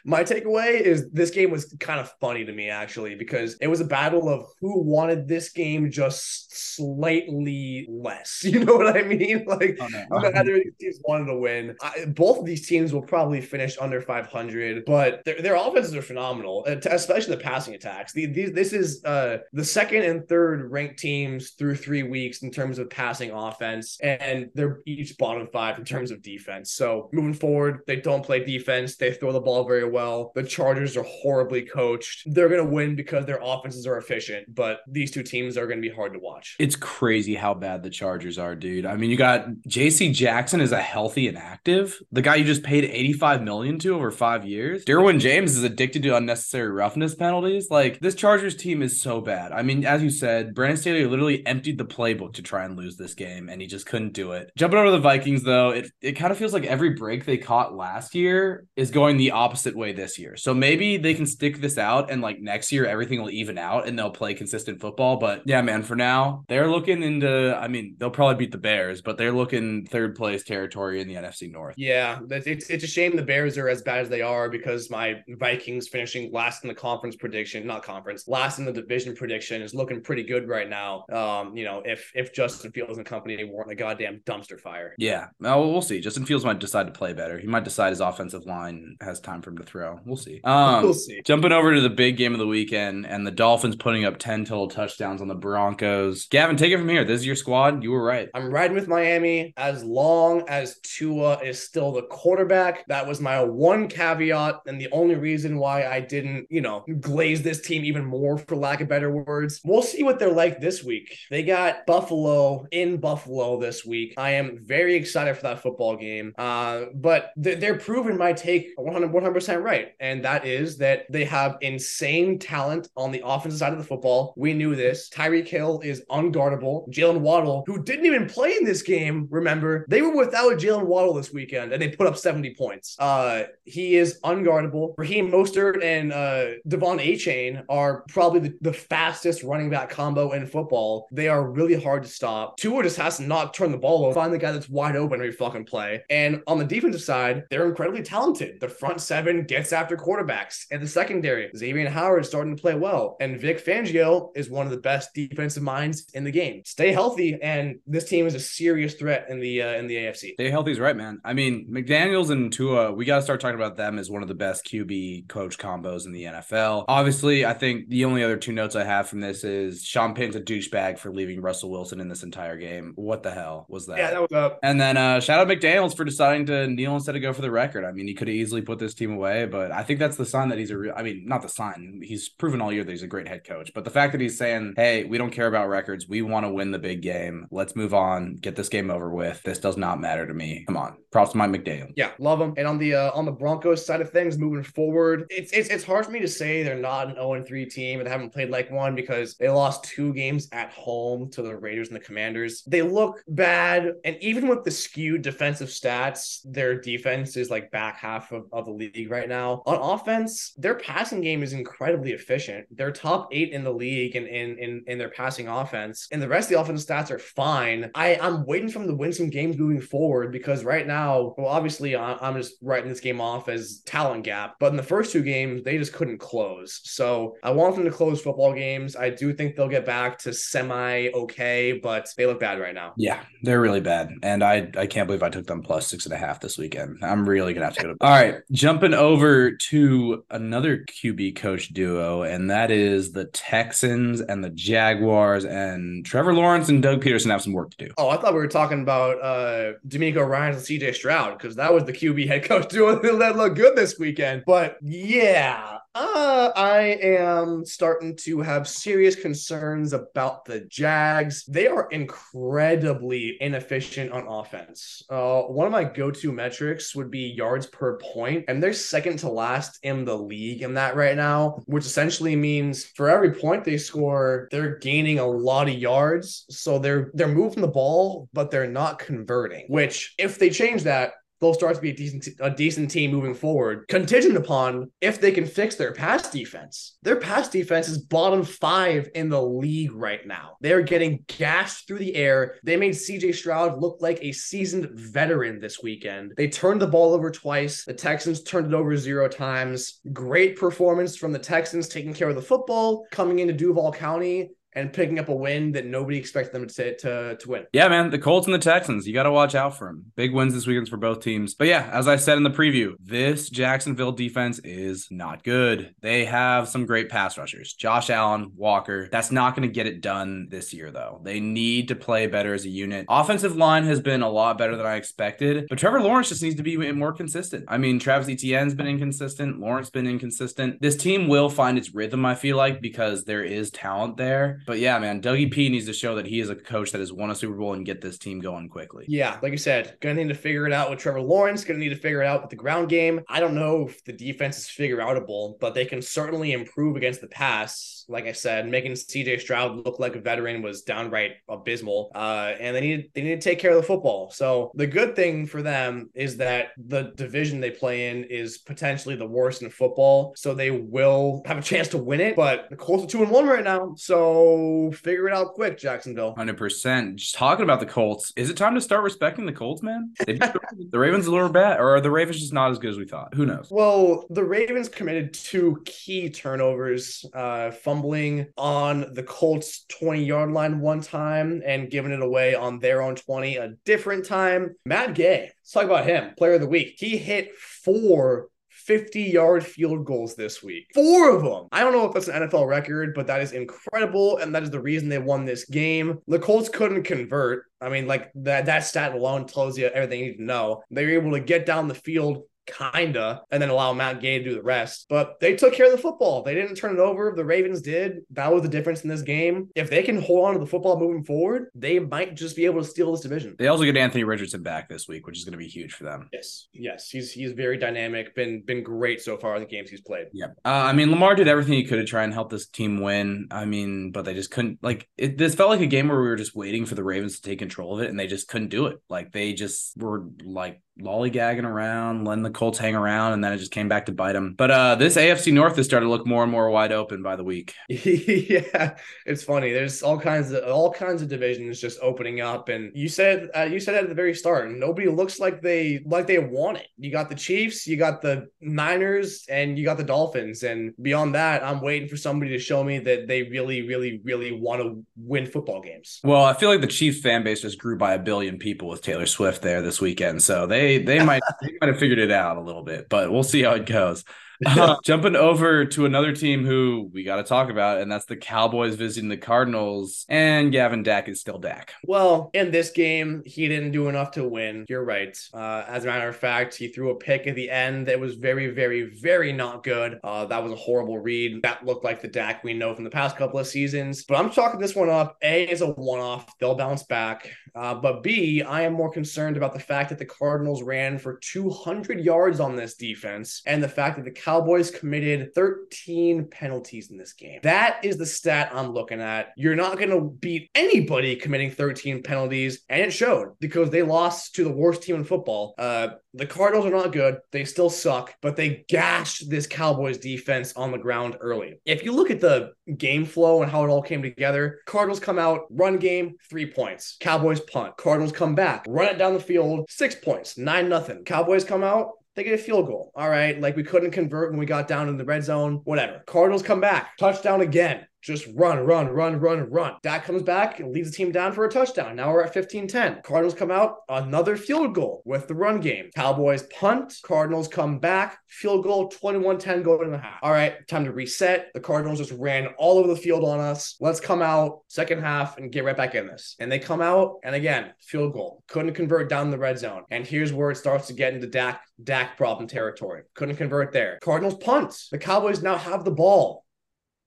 My takeaway is this game was kind of funny to me, actually, because it was a battle of who wanted this game just slightly less. You know what I mean? Like, oh, no. neither of these teams wanted to win. I, both of these teams will probably finish under five hundred, but their, their offenses are phenomenal, especially the passing attacks. The, these, this is uh, the second and third ranked teams through three weeks. weeks in terms of passing offense, and they're each bottom five in terms of defense. So moving forward, they don't play defense. They throw the ball very well. The Chargers are horribly coached. They're going to win because their offenses are efficient, but these two teams are going to be hard to watch. It's crazy how bad the Chargers are, dude. I mean, you got J C Jackson is a healthy and active. The guy you just paid eighty-five million dollars to over five years. Derwin James is addicted to unnecessary roughness penalties. Like, this Chargers team is so bad. I mean, as you said, Brandon Staley literally emptied the play playbook to try and lose this game, and he just couldn't do it. Jumping over the Vikings, though, it, it kind of feels like every break they caught last year is going the opposite way this year. So maybe they can stick this out, and like next year everything will even out and they'll play consistent football. But yeah, man, for now they're looking into, I mean, they'll probably beat the Bears, but they're looking third place territory in the N F C North. Yeah, it's, it's a shame the Bears are as bad as they are, because my Vikings finishing last in the conference prediction, not conference, last in the division prediction is looking pretty good right now. Um, you know, if if Justin Fields and company weren't a goddamn dumpster fire. Yeah, well, we'll see. Justin Fields might decide to play better. He might decide his offensive line has time for him to throw. We'll see. Um, we'll see. Jumping over to the big game of the weekend, and the Dolphins putting up ten total touchdowns on the Broncos. Gavin, take it from here. This is your squad. You were right. I'm riding with Miami as long as Tua is still the quarterback. That was my one caveat, and the only reason why I didn't, you know, glaze this team even more, for lack of better words. We'll see what they're like this week. They got at Buffalo in Buffalo this week. I am very excited for that football game. Uh, but th- they're proving my take one hundred percent right. And that is that they have insane talent on the offensive side of the football. We knew this. Tyreek Hill is unguardable. Jalen Waddle, who didn't even play in this game, remember, they were without Jalen Waddle this weekend and they put up seventy points. Uh, he is unguardable. Raheem Mostert and uh, Devon Achane are probably the, the fastest running back combo in football. They are really hard to stop. Tua just has to not turn the ball over, find the guy that's wide open every fucking play. And on the defensive side, they're incredibly talented. The front seven gets after quarterbacks. And the secondary, Xavier Howard is starting to play well. And Vic Fangio is one of the best defensive minds in the game. Stay healthy, and this team is a serious threat in the uh, in the A F C. Stay healthy is right, man. I mean, McDaniels and Tua, we got to start talking about them as one of the best Q B coach combos in the N F L. Obviously, I think the only other two notes I have from this is Sean Payton's a douchebag for leaving Russell Wilson in this entire game. What the hell was that? Yeah, that was up. And then uh, shout out McDaniels for deciding to kneel instead of go for the record. I mean, he could have easily put this team away, but I think that's the sign that he's a real, I mean, not the sign. He's proven all year that he's a great head coach, but the fact that he's saying, hey, we don't care about records. We want to win the big game. Let's move on. Get this game over with. This does not matter to me. Come on. Props to Mike McDaniel. Yeah, love him. And on the uh, on the Broncos side of things, moving forward, it's it's it's hard for me to say they're not an oh and three team and they haven't played like one because they lost two games at home to the Raiders and the Commanders. They look bad, and even with the skewed defensive stats, their defense is like back half of, of the league right now. On offense, their passing game is incredibly efficient. They're top eight in the league in in in, in their passing offense, and the rest of the offensive stats are fine. I I'm waiting for them to win some games moving forward because right now. Now, well, obviously, I'm just writing this game off as talent gap, but in the first two games, they just couldn't close. So I want them to close football games. I do think they'll get back to semi okay, but they look bad right now. Yeah, they're really bad. And I, I can't believe I took them plus six and a half this weekend. I'm really going to have to go to. All right, jumping over to another Q B coach duo, and that is the Texans and the Jaguars. And Trevor Lawrence and Doug Peterson have some work to do. Oh, I thought we were talking about uh, D'Amico Ryan's and C J Stroud, because that was the Q B head coach doing that look good this weekend. But yeah, uh, I am starting to have serious concerns about the Jags. They are incredibly inefficient on offense. Uh, one of my go-to metrics would be yards per point, and they're second to last in the league in that right now, which essentially means for every point they score, they're gaining a lot of yards. So they're they're moving the ball, but they're not converting, which if they change that, they'll start to be a decent, a decent team moving forward, contingent upon if they can fix their pass defense. Their pass defense is bottom five in the league right now. They're getting gashed through the air. They made C J Stroud look like a seasoned veteran this weekend. They turned the ball over twice. The Texans turned it over zero times. Great performance from the Texans taking care of the football, coming into Duval County and picking up a win that nobody expected them to, to to win. Yeah, man, the Colts and the Texans, you got to watch out for them. Big wins this weekend for both teams. But yeah, as I said in the preview, this Jacksonville defense is not good. They have some great pass rushers. Josh Allen, Walker. That's not going to get it done this year, though. They need to play better as a unit. Offensive line has been a lot better than I expected, but Trevor Lawrence just needs to be more consistent. I mean, Travis Etienne's been inconsistent. Lawrence's been inconsistent. This team will find its rhythm, I feel like, because there is talent there. But yeah, man, Dougie P needs to show that he is a coach that has won a Super Bowl and get this team going quickly. Yeah, like you said, going to need to figure it out with Trevor Lawrence, going to need to figure it out with the ground game. I don't know if the defense is figure outable, but they can certainly improve against the pass. Like I said, making C J Stroud look like a veteran was downright abysmal. Uh, and they need they need to take care of the football. So the good thing for them is that the division they play in is potentially the worst in football. So they will have a chance to win it. But the Colts are two and one right now. So figure it out quick, Jacksonville. one hundred percent. Just talking about the Colts. Is it time to start respecting the Colts, man? They just, the Ravens a little bad, or are the Ravens just not as good as we thought? Who knows? Well, the Ravens committed two key turnovers. Uh, from on the Colts twenty-yard line one time and giving it away on their own twenty a different time. Matt Gay, let's talk about him, player of the week. He hit four fifty-yard field goals this week. Four of them. I don't know if that's an N F L record, but that is incredible, and that is the reason they won this game. The Colts couldn't convert. I mean, like that, that stat alone tells you everything you need to know. They were able to get down the field kinda, and then allow Matt Gay to do the rest. But they took care of the football. They didn't turn it over. The Ravens did. That was the difference in this game. If they can hold on to the football moving forward, they might just be able to steal this division. They also get Anthony Richardson back this week, which is going to be huge for them. Yes. Yes. He's he's very dynamic. Been been great so far in the games he's played. Yeah. Uh, I mean, Lamar did everything he could to try and help this team win. I mean, but they just couldn't. Like, it, this felt like a game where we were just waiting for the Ravens to take control of it, and they just couldn't do it. Like, they just were like lollygagging around, letting the Colts hang around, and then it just came back to bite them. But uh, this A F C North has started to look more and more wide open by the week. Yeah, it's funny. There's all kinds of all kinds of divisions just opening up. And you said uh, you said that at the very start. Nobody looks like they like they want it. You got the Chiefs, you got the Niners, and you got the Dolphins. And beyond that, I'm waiting for somebody to show me that they really, really, really want to win football games. Well, I feel like the Chiefs fan base just grew by a billion people with Taylor Swift there this weekend, so they. They, they might they might have figured it out a little bit, but we'll see how it goes. Uh, jumping over to another team who we got to talk about, and that's the Cowboys visiting the Cardinals. And Gavin Dak is still Dak. Well, in this game, he didn't do enough to win. You're right. Uh, as a matter of fact, he threw a pick at the end that was very, very, very not good. Uh, that was a horrible read. That looked like the Dak we know from the past couple of seasons. But I'm chalking this one up. A, is a one-off. They'll bounce back. Uh, but B, I am more concerned about the fact that the Cardinals ran for two hundred yards on this defense, and the fact that the Cowboys committed thirteen penalties in this game. That is the stat I'm looking at. You're not going to beat anybody committing thirteen penalties, and it showed because they lost to the worst team in football. Uh, the Cardinals are not good. They still suck, but they gashed this Cowboys defense on the ground early. If you look at the game flow and how it all came together, Cardinals come out, run game, three points. Cowboys punt. Cardinals come back, run it down the field, six points, nine nothing. Cowboys come out, they get a field goal. All right. Like, we couldn't convert when we got down in the red zone, whatever. Cardinals come back, touchdown again. Just run, run, run, run, run. Dak comes back and leads the team down for a touchdown. Now we're at fifteen ten. Cardinals come out, another field goal with the run game. Cowboys punt. Cardinals come back. Field goal, twenty-one ten, go to the half. All right, time to reset. The Cardinals just ran all over the field on us. Let's come out, second half, and get right back in this. And they come out, and again, field goal. Couldn't convert down the red zone. And here's where it starts to get into Dak, Dak problem territory. Couldn't convert there. Cardinals punt. The Cowboys now have the ball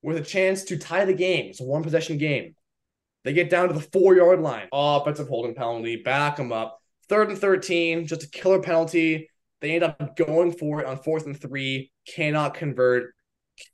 with a chance to tie the game. It's a one-possession game. They get down to the four-yard line. Offensive holding penalty, back them up. Third and thirteen, just a killer penalty. They end up going for it on fourth and three. Cannot convert.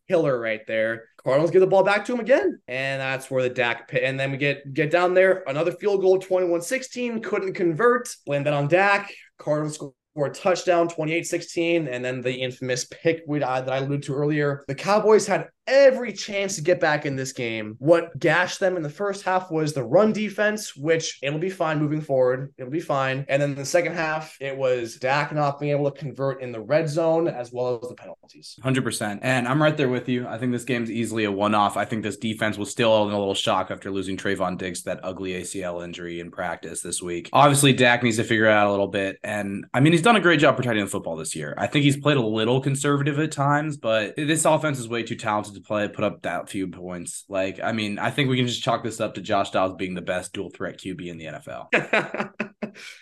Killer right there. Cardinals give the ball back to him again. And that's where the Dak pit. And then we get, get down there. Another field goal, twenty-one sixteen. Couldn't convert. Blame that on Dak. Cardinals score for a touchdown, twenty-eight sixteen, and then the infamous pick that I alluded to earlier. The Cowboys had every chance to get back in this game. What gashed them in the first half was the run defense, which it'll be fine moving forward. It'll be fine. And then the second half, it was Dak not being able to convert in the red zone as well as the penalties. one hundred percent. And I'm right there with you. I think this game's easily a one-off. I think this defense was still in a little shock after losing Trayvon Diggs, that ugly A C L injury in practice this week. Obviously, Dak needs to figure it out a little bit. And I mean, he's done a great job protecting the football this year. I think he's played a little conservative at times, but this offense is way too talented to play, put up that few points. Like, I mean, I think we can just chalk this up to Josh Dobbs being the best dual threat Q B in the N F L.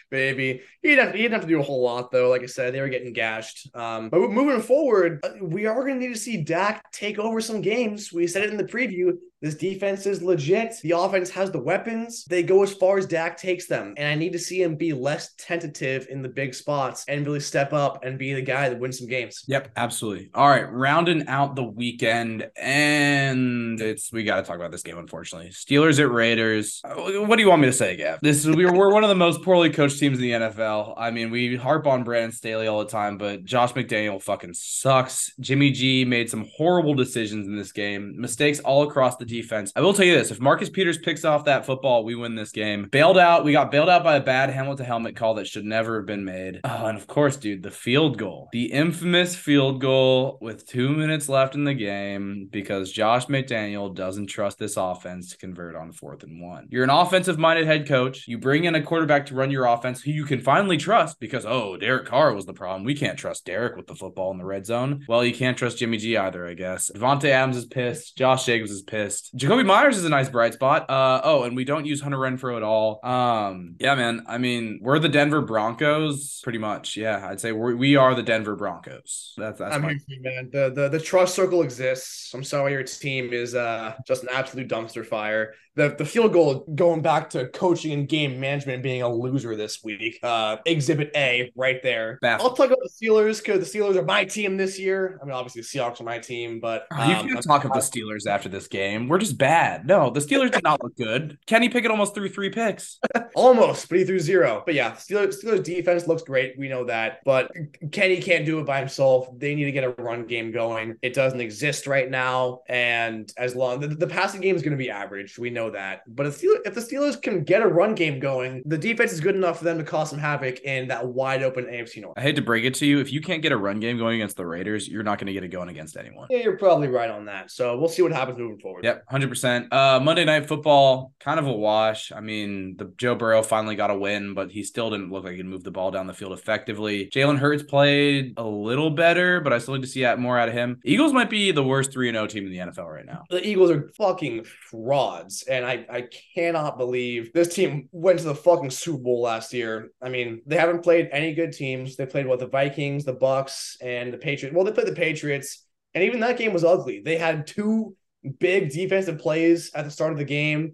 Baby. He didn't, have, he didn't have to do a whole lot, though. Like I said, they were getting gashed. Um, but moving forward, we are going to need to see Dak take over some games. We said it in the preview. This defense is legit. The offense has the weapons. They go as far as Dak takes them. And I need to see him be less tentative in the big spots and really step up and be the guy that wins some games. Yep, absolutely. All right, rounding out the weekend. And it's we got to talk about this game, unfortunately. Steelers at Raiders. What do you want me to say, Gav? This is, we're, we're one of the most poorly coached teams in the N F L. I mean, we harp on Brandon Staley all the time, but Josh McDaniel fucking sucks. Jimmy G made some horrible decisions in this game. Mistakes all across the defense. I will tell you this, if Marcus Peters picks off that football, we win this game. Bailed out. We got bailed out by a bad helmet-to-helmet call that should never have been made. Oh, and of course, dude, the field goal. The infamous field goal with two minutes left in the game because Josh McDaniel doesn't trust this offense to convert on fourth and one. You're an offensive-minded head coach. You bring in a quarterback to run your offense who you can finally trust because, oh, Derek Carr was the problem. We can't trust Derek with the football in the red zone. Well, you can't trust Jimmy G either, I guess. Devontae Adams is pissed. Josh Jacobs is pissed. list. Jakobi Meyers is a nice bright spot. Uh, oh, and we don't use Hunter Renfrow at all. Um, yeah, man. I mean, we're the Denver Broncos, pretty much. Yeah, I'd say we're, we are the Denver Broncos. That's that's. I'm here for you, man. The the the trust circle exists. I'm sorry, your team is uh just an absolute dumpster fire. The the field goal going back to coaching and game management being a loser this week. Uh, exhibit A right there. Baffle. I'll talk about the Steelers because the Steelers are my team this year. I mean, obviously the Seahawks are my team, but um, you can't talk about the Steelers after this game. We're just bad. No, the Steelers did not look good. Kenny Pickett almost threw three picks. Almost, but he threw zero. But yeah, Steelers, Steelers defense looks great. We know that, but Kenny can't do it by himself. They need to get a run game going. It doesn't exist right now, and as long the, the passing game is going to be average, we know. That, but if, if the Steelers can get a run game going, the defense is good enough for them to cause some havoc in that wide open A F C North. I hate to break it to you, if you can't get a run game going against the Raiders, you're not going to get it going against anyone. Yeah, you're probably right on that. So we'll see what happens moving forward. Yep, one hundred percent. Uh, Monday Night Football, kind of a wash. I mean, the Joe Burrow finally got a win, but he still didn't look like he could move the ball down the field effectively. Jalen Hurts played a little better, but I still need to see more out of him. Eagles might be the worst three and oh team in the N F L right now. The Eagles are fucking frauds. And I, I cannot believe this team went to the fucking Super Bowl last year. I mean, they haven't played any good teams. They played, what, the Vikings, the Bucs, and the Patriots. Well, they played the Patriots, and even that game was ugly. They had two big defensive plays at the start of the game,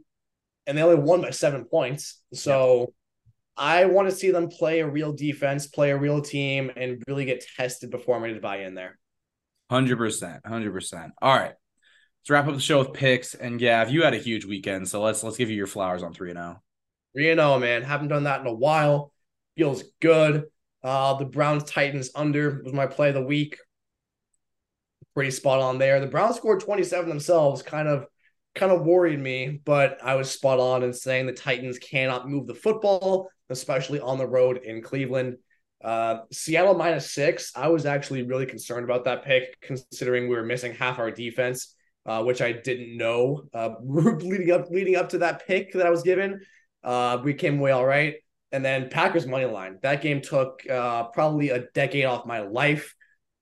and they only won by seven points. So... Yeah. I want to see them play a real defense, play a real team, and really get tested before I'm ready to buy in there. one hundred percent. one hundred percent. All right. Let's wrap up the show with picks. And Gav, yeah, you had a huge weekend, so let's let's give you your flowers on three and oh. three and oh, man. Haven't done that in a while. Feels good. Uh, the Browns Titans under was my play of the week. Pretty spot on there. The Browns scored twenty-seven themselves, kind of kind of worried me, but I was spot on in saying the Titans cannot move the football, especially on the road in Cleveland. Uh, Seattle minus six. I was actually really concerned about that pick, considering we were missing half our defense. Uh, which I didn't know uh, leading up leading up to that pick that I was given. Uh, we came away all right. And then Packers money line. That game took uh, probably a decade off my life,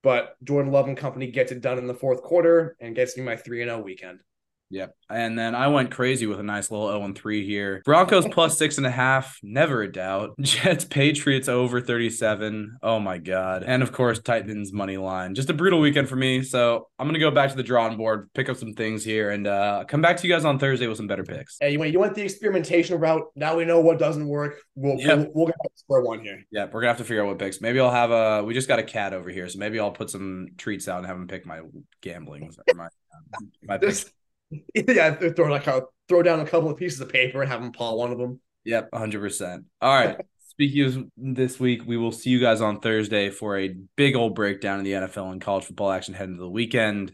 but Jordan Love and company gets it done in the fourth quarter and gets me my three and oh weekend. Yep. And then I went crazy with a nice little oh and three here. Broncos plus six and a half. Never a doubt. Jets, Patriots over thirty-seven. Oh my God. And of course, Titans money line. Just a brutal weekend for me. So I'm going to go back to the drawing board, pick up some things here, and uh, come back to you guys on Thursday with some better picks. Hey, you went, you went the experimentation route. Now we know what doesn't work. We'll, yep. we'll, we'll get back to square one here. Yeah. We're going to have to figure out what picks. Maybe I'll have a, we just got a cat over here. So maybe I'll put some treats out and have him pick my gambling. my, my picks. Yeah, throw like a, throw down a couple of pieces of paper and have them paw one of them. Yep, one hundred percent. All right. Speaking of this week, we will see you guys on Thursday for a big old breakdown in the N F L and college football action heading into the weekend.